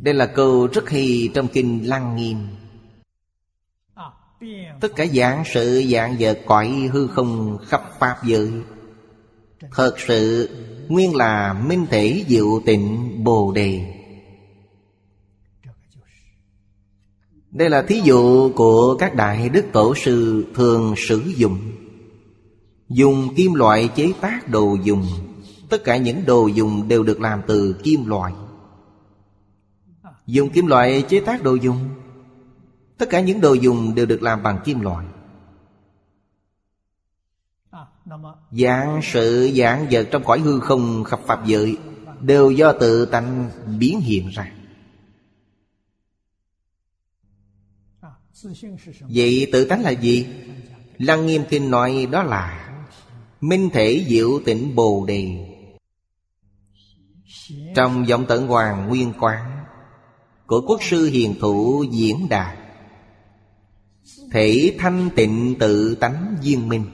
Đây là câu rất hay trong Kinh Lăng Nghiêm. Tất cả dạng sự dạng vật cõi hư không khắp pháp giới, thật sự nguyên là minh thể diệu tịnh bồ đề. Đây là thí dụ của các đại đức tổ sư thường sử dụng. Dùng kim loại chế tác đồ dùng. Tất cả những đồ dùng đều được làm từ kim loại. Dùng kim loại chế tác đồ dùng. Tất cả những đồ dùng đều được làm bằng kim loại. Vạn sự vạn vật trong cõi hư không khắp pháp giới đều do tự tánh biến hiện ra. Vậy tự tánh là gì? Lăng Nghiêm Kinh nói đó là minh thể diệu tịnh bồ đề. Trong giọng tận hoàng nguyên quán của Quốc Sư Hiền Thủ diễn đạt, thể thanh tịnh tự tánh viên minh.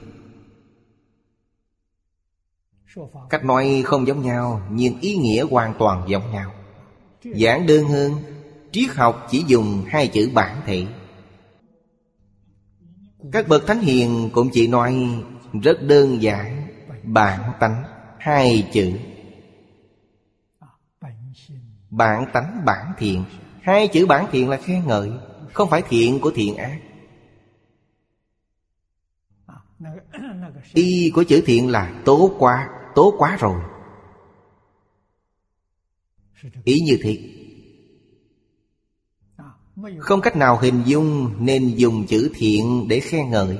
Cách nói không giống nhau, nhưng ý nghĩa hoàn toàn giống nhau. Giản đơn hơn, triết học chỉ dùng hai chữ bản thể. Các bậc thánh hiền cũng chỉ nói rất đơn giản, bản tánh, hai chữ. Bản tánh bản thiện, hai chữ bản thiện là khen ngợi, không phải thiện của thiện ác. Y của chữ thiện là tốt quá, tốt quá rồi. Ý như thế, không cách nào hình dung nên dùng chữ thiện để khen ngợi.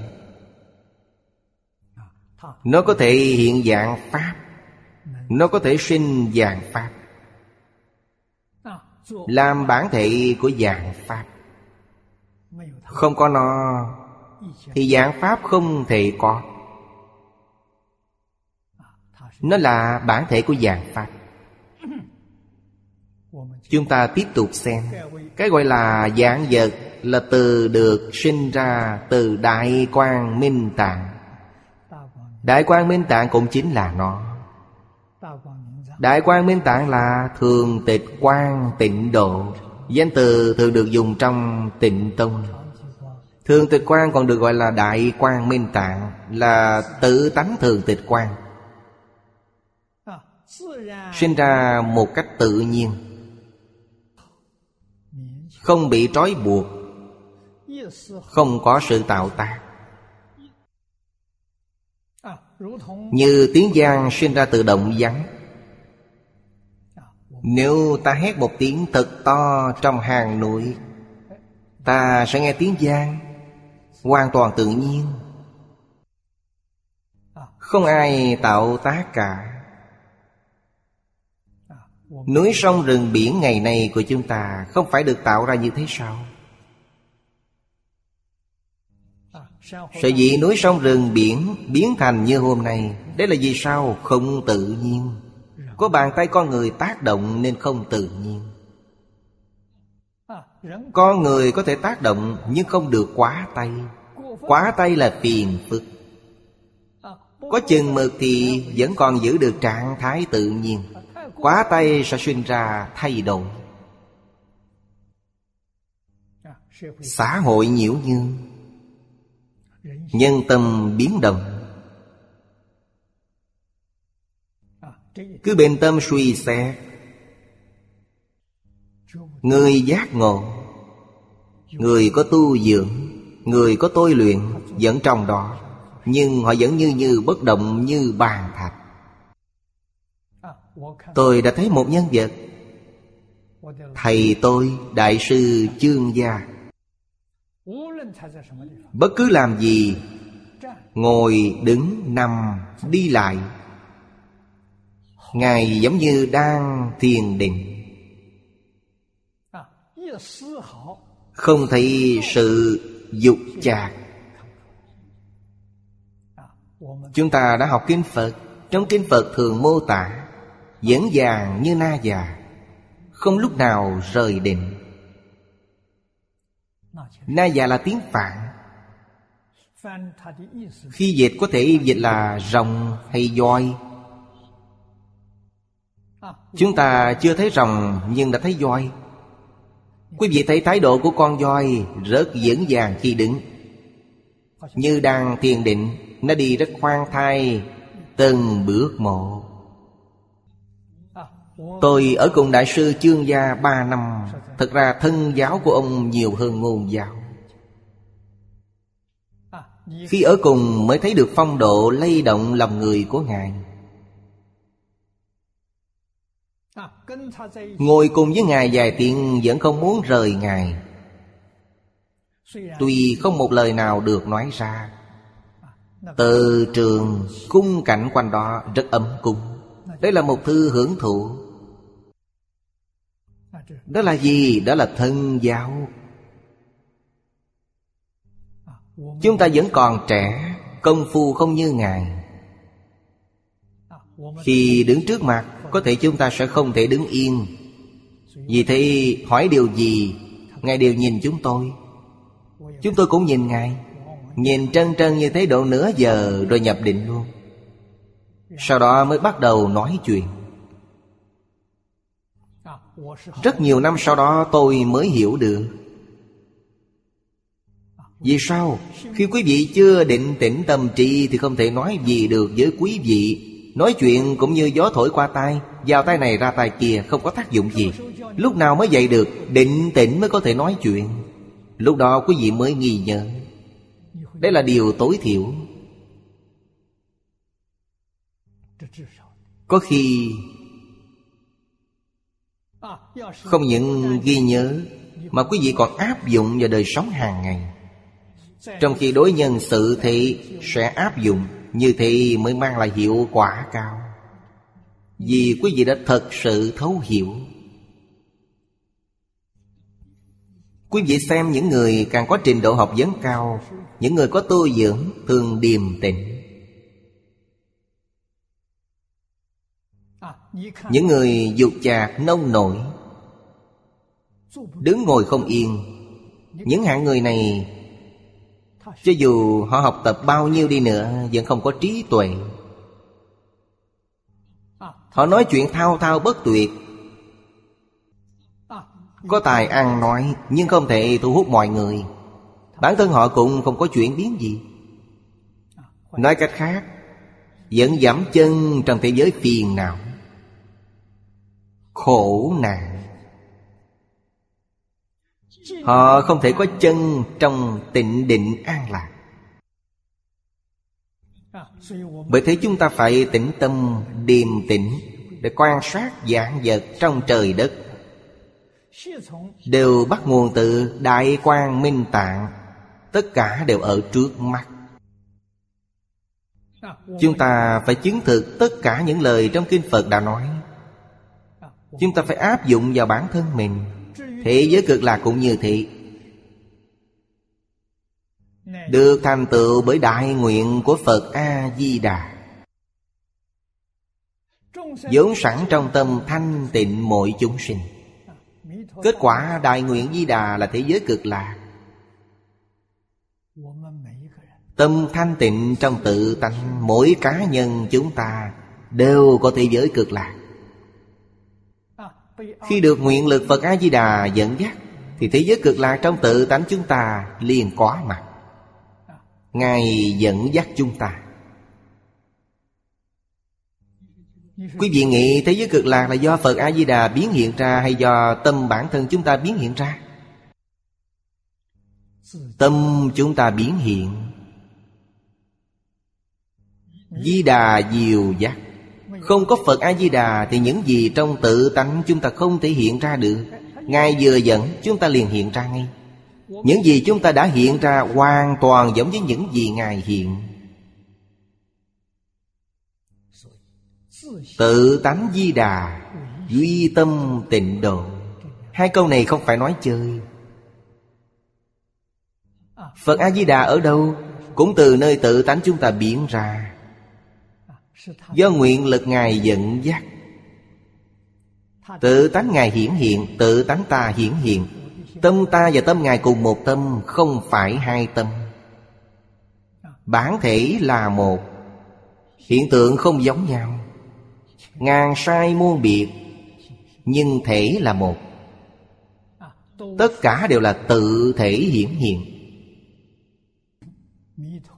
Nó có thể hiện dạng Pháp, nó có thể sinh dạng Pháp, làm bản thể của dạng Pháp. Không có nó thì dạng Pháp không thể có. Nó là bản thể của dạng Pháp. Chúng ta tiếp tục xem. Cái gọi là dạng vật là từ được sinh ra từ Đại Quang Minh Tạng. Đại Quang Minh Tạng cũng chính là nó. Đại Quang Minh Tạng là thường tịch quang tịnh độ, danh từ thường được dùng trong Tịnh Tông. Thường tịch quang còn được gọi là Đại Quang Minh Tạng, là tự tánh thường tịch quang, sinh ra một cách tự nhiên, không bị trói buộc, không có sự tạo tác. Như tiếng giang sinh ra từ động vắng. Nếu ta hét một tiếng thật to trong hang núi, ta sẽ nghe tiếng giang hoàn toàn tự nhiên, không ai tạo tác cả. Núi sông rừng biển ngày nay của chúng ta không phải được tạo ra như thế sao? Sở dĩ núi sông rừng biển biến thành như hôm nay, đấy là vì sao? Không tự nhiên. Có bàn tay con người tác động nên không tự nhiên. Con người có thể tác động nhưng không được quá tay. Quá tay là phiền phức. Có chừng mực thì vẫn còn giữ được trạng thái tự nhiên. Quá tay sẽ sinh ra thay đổi. Xã hội nhiễu nhương, nhân tâm biến động. Cứ bình tâm suy xét, người giác ngộ, người có tu dưỡng, người có tôi luyện vẫn trong đó, nhưng họ vẫn như như bất động như bàn thạch. Tôi đã thấy một nhân vật, thầy tôi Đại Sư Chương Gia. Bất cứ làm gì, ngồi, đứng, nằm, đi lại, ngài giống như đang thiền định, không thấy sự dục chạc. Chúng ta đã học kinh Phật, trong kinh Phật thường mô tả dễ dàng như na già, không lúc nào rời định. Na già là tiếng Phạn, khi dịch có thể dịch là rồng hay voi. Chúng ta chưa thấy rồng nhưng đã thấy voi. Quý vị thấy thái độ của con voi rất dễ dàng khi đứng, như đang thiền định. Nó đi rất khoan thai, từng bước một. Tôi ở cùng Đại Sư Chương Gia ba năm. Thật ra thân giáo của ông nhiều hơn ngôn giáo. Khi ở cùng mới thấy được phong độ lay động lòng người của ngài. Ngồi cùng với ngài vài tiếng vẫn không muốn rời ngài. Tuy không một lời nào được nói ra, từ trường khung cảnh quanh đó rất ấm cúng. Đấy là một thứ hưởng thụ. Đó là gì? Đó là thân giáo. Chúng ta vẫn còn trẻ, công phu không như ngài. Khi đứng trước mặt, có thể chúng ta sẽ không thể đứng yên. Vì thế hỏi điều gì, ngài đều nhìn chúng tôi. Chúng tôi cũng nhìn ngài. Nhìn trân trân như thế độ nửa giờ rồi nhập định luôn. Sau đó mới bắt đầu nói chuyện. Rất nhiều năm sau đó tôi mới hiểu được. Vì sao? Khi quý vị chưa định tĩnh tâm trí thì không thể nói gì được với quý vị. Nói chuyện cũng như gió thổi qua tai, vào tai này ra tai kia, không có tác dụng gì. Lúc nào mới dậy được? Định tĩnh mới có thể nói chuyện. Lúc đó quý vị mới ghi nhớ. Đây là điều tối thiểu. Có khi không những ghi nhớ mà quý vị còn áp dụng vào đời sống hàng ngày. Trong khi đối nhân xử thế sẽ áp dụng, như thế mới mang lại hiệu quả cao. Vì quý vị đã thật sự thấu hiểu. Quý vị xem những người càng có trình độ học vấn cao, những người có tu dưỡng thường điềm tĩnh. Những người dục chạc nông nổi, đứng ngồi không yên, những hạng người này cho dù họ học tập bao nhiêu đi nữa vẫn không có trí tuệ. Họ nói chuyện thao thao bất tuyệt, có tài ăn nói nhưng không thể thu hút mọi người. Bản thân họ cũng không có chuyển biến gì. Nói cách khác, vẫn dẫm chân trong thế giới phiền não, khổ nạn. Họ không thể có chân trong tịnh định an lạc. Bởi thế chúng ta phải tĩnh tâm, điềm tĩnh để quan sát vạn vật trong trời đất, đều bắt nguồn từ Đại Quang Minh Tạng. Tất cả đều ở trước mắt. Chúng ta phải chứng thực tất cả những lời trong Kinh Phật đã nói. Chúng ta phải áp dụng vào bản thân mình. Thế giới cực lạc cũng như thế, được thành tựu bởi đại nguyện của Phật A Di Đà, vốn sẵn trong tâm thanh tịnh mọi chúng sinh. Kết quả đại nguyện Di Đà là thế giới cực lạc. Tâm thanh tịnh trong tự tánh mỗi cá nhân chúng ta đều có thế giới cực lạc. Khi được nguyện lực Phật A Di Đà dẫn dắt thì thế giới cực lạc trong tự tánh chúng ta liền có mặt. Ngài dẫn dắt chúng ta. Quý vị nghĩ thế giới cực lạc là do Phật A Di Đà biến hiện ra hay do tâm bản thân chúng ta biến hiện ra? Tâm chúng ta biến hiện. Di Đà dìu dắt. Không có Phật A Di Đà thì những gì trong tự tánh chúng ta không thể hiện ra được. Ngài vừa dẫn chúng ta liền hiện ra ngay. Những gì chúng ta đã hiện ra hoàn toàn giống với những gì Ngài hiện. Tự tánh Di Đà, duy tâm tịnh độ. Hai câu này không phải nói chơi. Phật A Di Đà ở đâu? Cũng từ nơi tự tánh chúng ta biến ra, do nguyện lực Ngài dẫn dắt. Tự tánh Ngài hiển hiện, tự tánh ta hiển hiện. Tâm ta và tâm Ngài cùng một tâm, không phải hai tâm. Bản thể là một, hiện tượng không giống nhau, ngàn sai muôn biệt, nhưng thể là một. Tất cả đều là tự thể hiển hiện.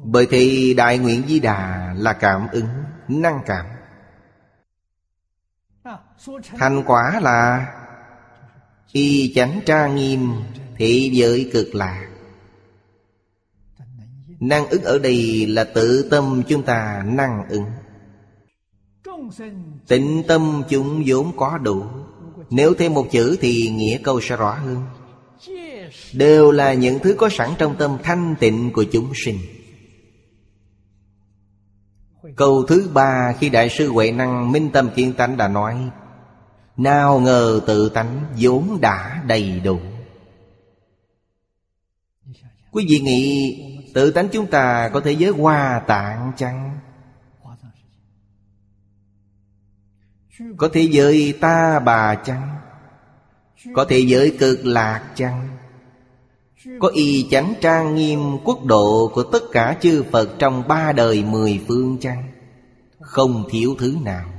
Bởi thì đại nguyện Di Đà là cảm ứng, năng cảm. Thành quả là y chánh tra nghiêm thị giới cực lạc. Năng ứng ở đây là tự tâm chúng ta năng ứng. Tịnh tâm chúng vốn có đủ. Nếu thêm một chữ thì nghĩa câu sẽ rõ hơn. Đều là những thứ có sẵn trong tâm thanh tịnh của chúng sinh. Câu thứ ba khi Đại sư Huệ Năng minh tâm kiến tánh đã nói: nào ngờ tự tánh vốn đã đầy đủ. Quý vị nghĩ tự tánh chúng ta có thế giới Hoa Tạng chăng? Có thế giới Ta Bà chăng? Có thế giới cực lạc chăng? Có y chánh trang nghiêm quốc độ của tất cả chư Phật trong ba đời mười phương chăng? không thiếu thứ nào.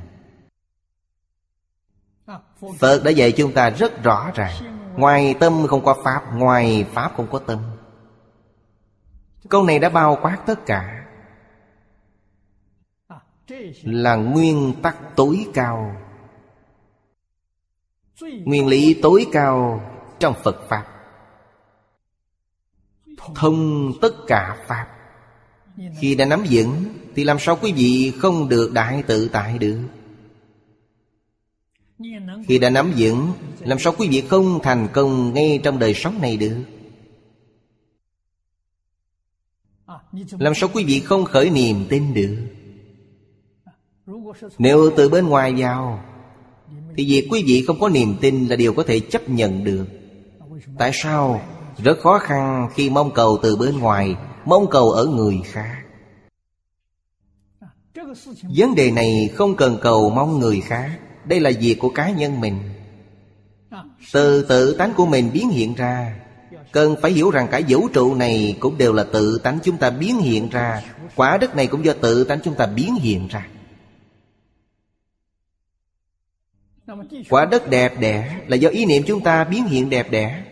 Phật đã dạy chúng ta rất rõ ràng, ngoài tâm không có pháp, ngoài pháp không có tâm. Câu này đã bao quát tất cả, là nguyên tắc tối cao, nguyên lý tối cao trong Phật pháp. Thông tất cả pháp. Khi đã nắm vững thì làm sao quý vị không được đại tự tại được? Khi đã nắm vững, làm sao quý vị không thành công ngay trong đời sống này được? Làm sao quý vị không khởi niềm tin được? Nếu từ bên ngoài vào thì việc quý vị không có niềm tin là điều có thể chấp nhận được. Tại sao? Rất khó khăn khi mong cầu từ bên ngoài, mong cầu ở người khác. Vấn đề này không cần cầu mong người khác, đây là việc của cá nhân mình. Từ tự tánh của mình biến hiện ra. Cần phải hiểu rằng cả vũ trụ này cũng đều là tự tánh chúng ta biến hiện ra. Quả đất này cũng do tự tánh chúng ta biến hiện ra. Quả đất đẹp đẽ là do ý niệm chúng ta biến hiện đẹp đẽ,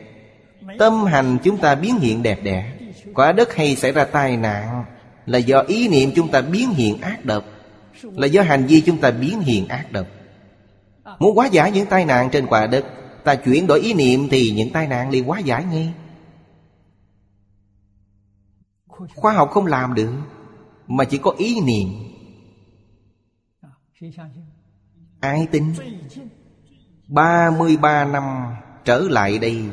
tâm hành chúng ta biến hiện đẹp đẽ. Quả đất hay xảy ra tai nạn là do ý niệm chúng ta biến hiện ác độc, là do hành vi chúng ta biến hiện ác độc. Muốn hóa giải những tai nạn trên quả đất, ta chuyển đổi ý niệm thì những tai nạn liền hóa giải ngay. Khoa học không làm được, mà chỉ có ý niệm. Ai tin? ba mươi ba năm trở lại đây,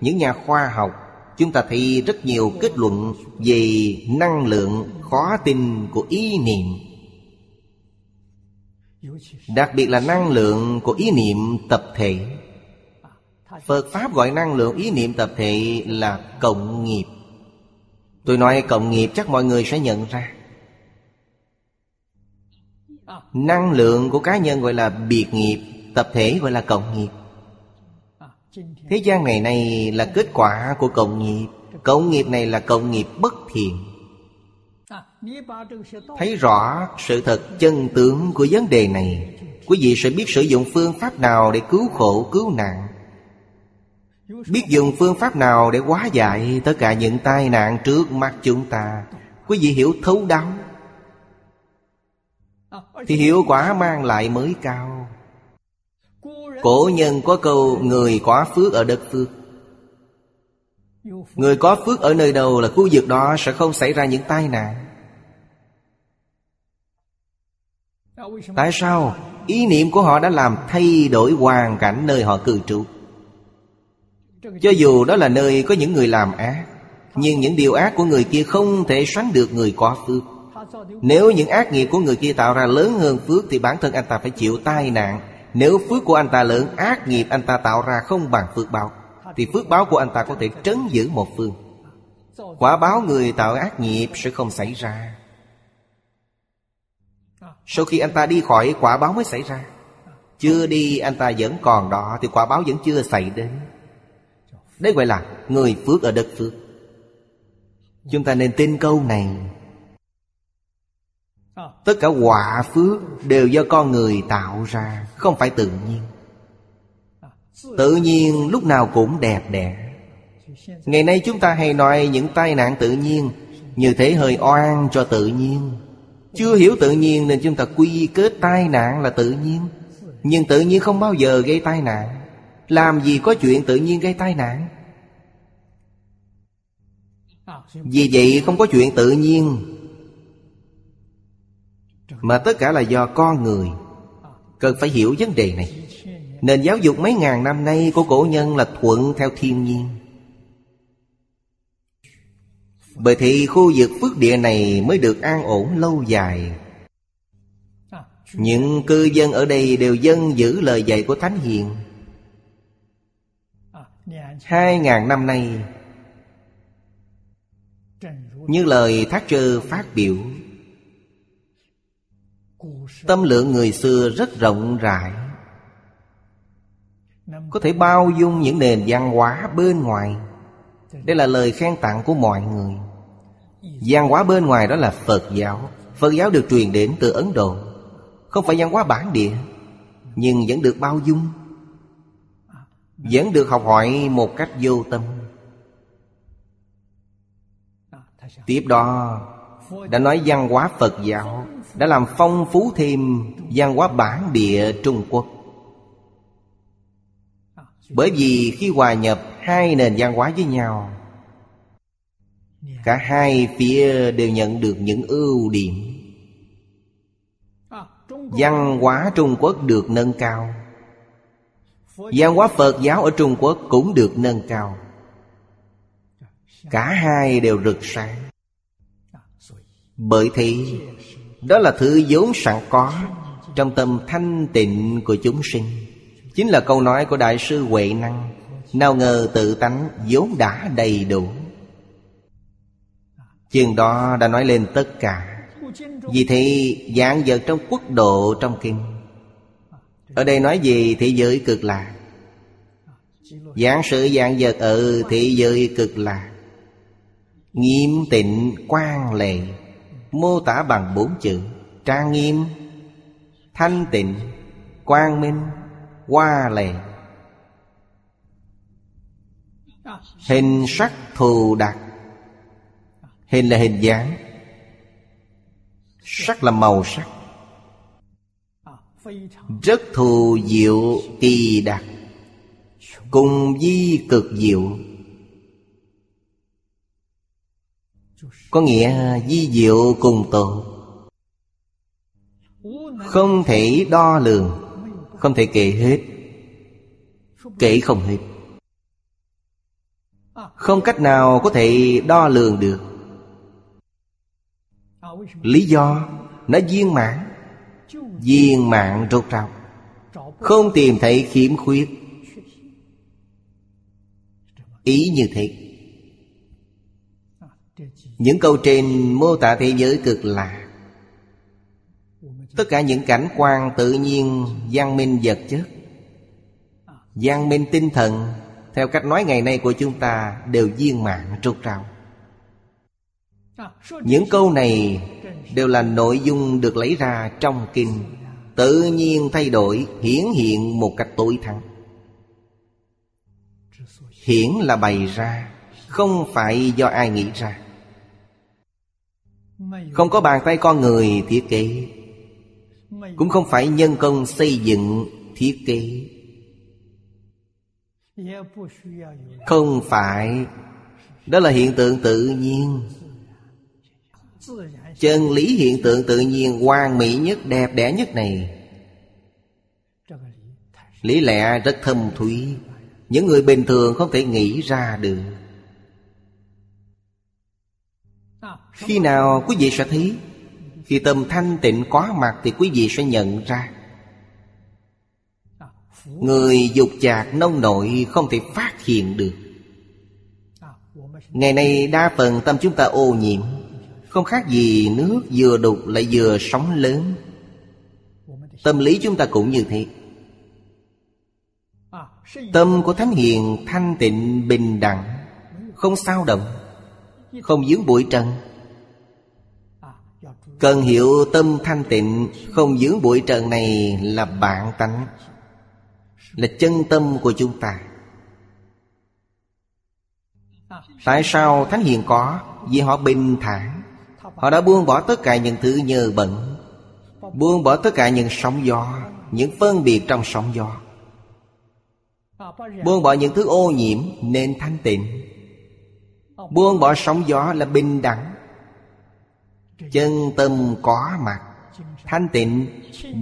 những nhà khoa học chúng ta thấy rất nhiều kết luận về năng lượng khó tin của ý niệm. Đặc biệt là năng lượng của ý niệm tập thể. Phật Pháp gọi năng lượng ý niệm tập thể là cộng nghiệp. Tôi nói cộng nghiệp chắc mọi người sẽ nhận ra. Năng lượng của cá nhân gọi là biệt nghiệp, tập thể gọi là cộng nghiệp. Thế gian ngày nay là kết quả của cộng nghiệp. Cộng nghiệp này là cộng nghiệp bất thiện. Thấy rõ sự thật chân tướng của vấn đề này, quý vị sẽ biết sử dụng phương pháp nào để cứu khổ cứu nạn, biết dùng phương pháp nào để hóa giải tất cả những tai nạn trước mắt chúng ta. Quý vị hiểu thấu đáo thì hiệu quả mang lại mới cao. Cổ nhân có câu: người có phước ở đất phước. Người có phước ở nơi đâu là khu vực đó sẽ không xảy ra những tai nạn. Tại sao? Ý niệm của họ đã làm thay đổi hoàn cảnh nơi họ cư trú. Cho dù đó là nơi có những người làm ác, nhưng những điều ác của người kia không thể sánh được người có phước. Nếu những ác nghiệp của người kia tạo ra lớn hơn phước thì bản thân anh ta phải chịu tai nạn. Nếu phước của anh ta lớn, ác nghiệp anh ta tạo ra không bằng phước báo, thì phước báo của anh ta có thể trấn giữ một phương. Quả báo người tạo ác nghiệp sẽ không xảy ra. Sau khi anh ta đi khỏi, quả báo mới xảy ra. Chưa đi anh ta vẫn còn đó thì quả báo vẫn chưa xảy đến. Đấy gọi là người phước ở đất phước. Chúng ta nên tin câu này. Tất cả quả phước đều do con người tạo ra, không phải tự nhiên. Tự nhiên lúc nào cũng đẹp đẽ. Ngày nay chúng ta hay nói những tai nạn tự nhiên, như thế hơi oan cho tự nhiên. Chưa hiểu tự nhiên nên chúng ta quy kết tai nạn là tự nhiên. Nhưng tự nhiên không bao giờ gây tai nạn. Làm gì có chuyện tự nhiên gây tai nạn? Vì vậy không có chuyện tự nhiên, mà tất cả là do con người. Cần phải hiểu vấn đề này. Nền giáo dục mấy ngàn năm nay của cổ nhân là thuận theo thiên nhiên. Bởi thì khu vực phước địa này mới được an ổn lâu dài. Những cư dân ở đây đều dân giữ lời dạy của Thánh Hiền. Hai ngàn năm nay, như lời Thatcher phát biểu, tâm lượng người xưa rất rộng rãi, có thể bao dung những nền văn hóa bên ngoài. Đây là lời khen tặng của mọi người. Văn hóa bên ngoài đó là Phật giáo. Phật giáo được truyền đến từ Ấn Độ. không phải văn hóa bản địa, nhưng vẫn được bao dung, vẫn được học hỏi một cách vô tâm. Tiếp đó đã nói văn hóa Phật giáo đã làm phong phú thêm văn hóa bản địa Trung Quốc. Bởi vì khi hòa nhập hai nền văn hóa với nhau, cả hai phía đều nhận được những ưu điểm. Văn hóa Trung Quốc được nâng cao, văn hóa Phật giáo ở Trung Quốc cũng được nâng cao. Cả hai đều rực sáng. Bởi thế, đó là thứ vốn sẵn có trong tâm thanh tịnh của chúng sinh. Chính là câu nói của Đại sư Huệ Năng: nào ngờ tự tánh vốn đã đầy đủ. Chừng đó đã nói lên tất cả. Vì thế giảng dật trong quốc độ trong kinh, ở đây nói về thế giới cực lạc, giảng sự giảng dật ở thế giới cực lạc, nghiêm tịnh quan lệ, mô tả bằng bốn chữ: trang nghiêm, thanh tịnh, quang minh, hoa lệ. Hình sắc thù đặc. Hình là hình dáng, sắc là màu sắc, rất thù diệu kỳ đặc, cùng vi cực diệu. Có nghĩa vi diệu cùng tổ, không thể đo lường, không thể kể hết, kể không hết, không cách nào có thể đo lường được. Lý do nó viên mãn, viên mãn rốt ráo, không tìm thấy khiếm khuyết. Ý như thế. Những câu trên mô tả thế giới cực lạc, tất cả những cảnh quan tự nhiên, văn minh vật chất, văn minh tinh thần, theo cách nói ngày nay của chúng ta, đều viên mãn rốt ráo. Những câu này đều là nội dung được lấy ra trong kinh, tự nhiên thay đổi, hiển hiện một cách tối thắng. Hiển là bày ra, không phải do ai nghĩ ra, không có bàn tay con người thiết kế, cũng không phải nhân công xây dựng thiết kế, không phải. Đó là hiện tượng tự nhiên, chân lý hiện tượng tự nhiên hoàn mỹ nhất, đẹp đẽ nhất này. Lý lẽ rất thâm thúy, những người bình thường không thể nghĩ ra được. Khi nào quý vị sẽ thấy? Khi tâm thanh tịnh có mặt thì quý vị sẽ nhận ra. Người dục chạc nông nội không thể phát hiện được. Ngày nay đa phần tâm chúng ta ô nhiễm, không khác gì nước vừa đục lại vừa sóng lớn. Tâm lý chúng ta cũng như thế. Tâm của thánh hiền thanh tịnh bình đẳng, không sao động, không díu bụi trần. Cần hiểu tâm thanh tịnh không díu bụi trần này là bản tánh, là chân tâm của chúng ta. Tại sao thánh hiền có? Vì họ bình thản, họ đã buông bỏ tất cả những thứ nhờ bẩn, buông bỏ tất cả những sóng gió, những phân biệt trong sóng gió, buông bỏ những thứ ô nhiễm nên thanh tịnh. Buông bỏ sóng gió là bình đẳng. Chân tâm có mặt, thanh tịnh,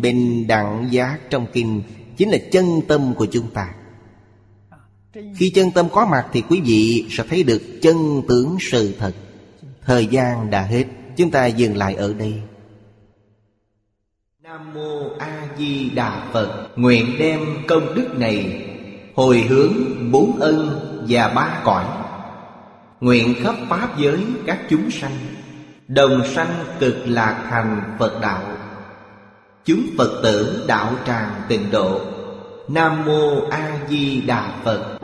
bình đẳng giác trong kinh chính là chân tâm của chúng ta. Khi chân tâm có mặt thì quý vị sẽ thấy được chân tướng sự thật. Thời gian đã hết, chúng ta dừng lại ở đây. Nam mô A Di Đà Phật. Nguyện đem công đức này hồi hướng bốn ân và ba cõi, nguyện khắp pháp giới các chúng sanh đồng sanh cực lạc thành Phật đạo. Chúng Phật tử đạo tràng tịnh độ. Nam mô A Di Đà Phật.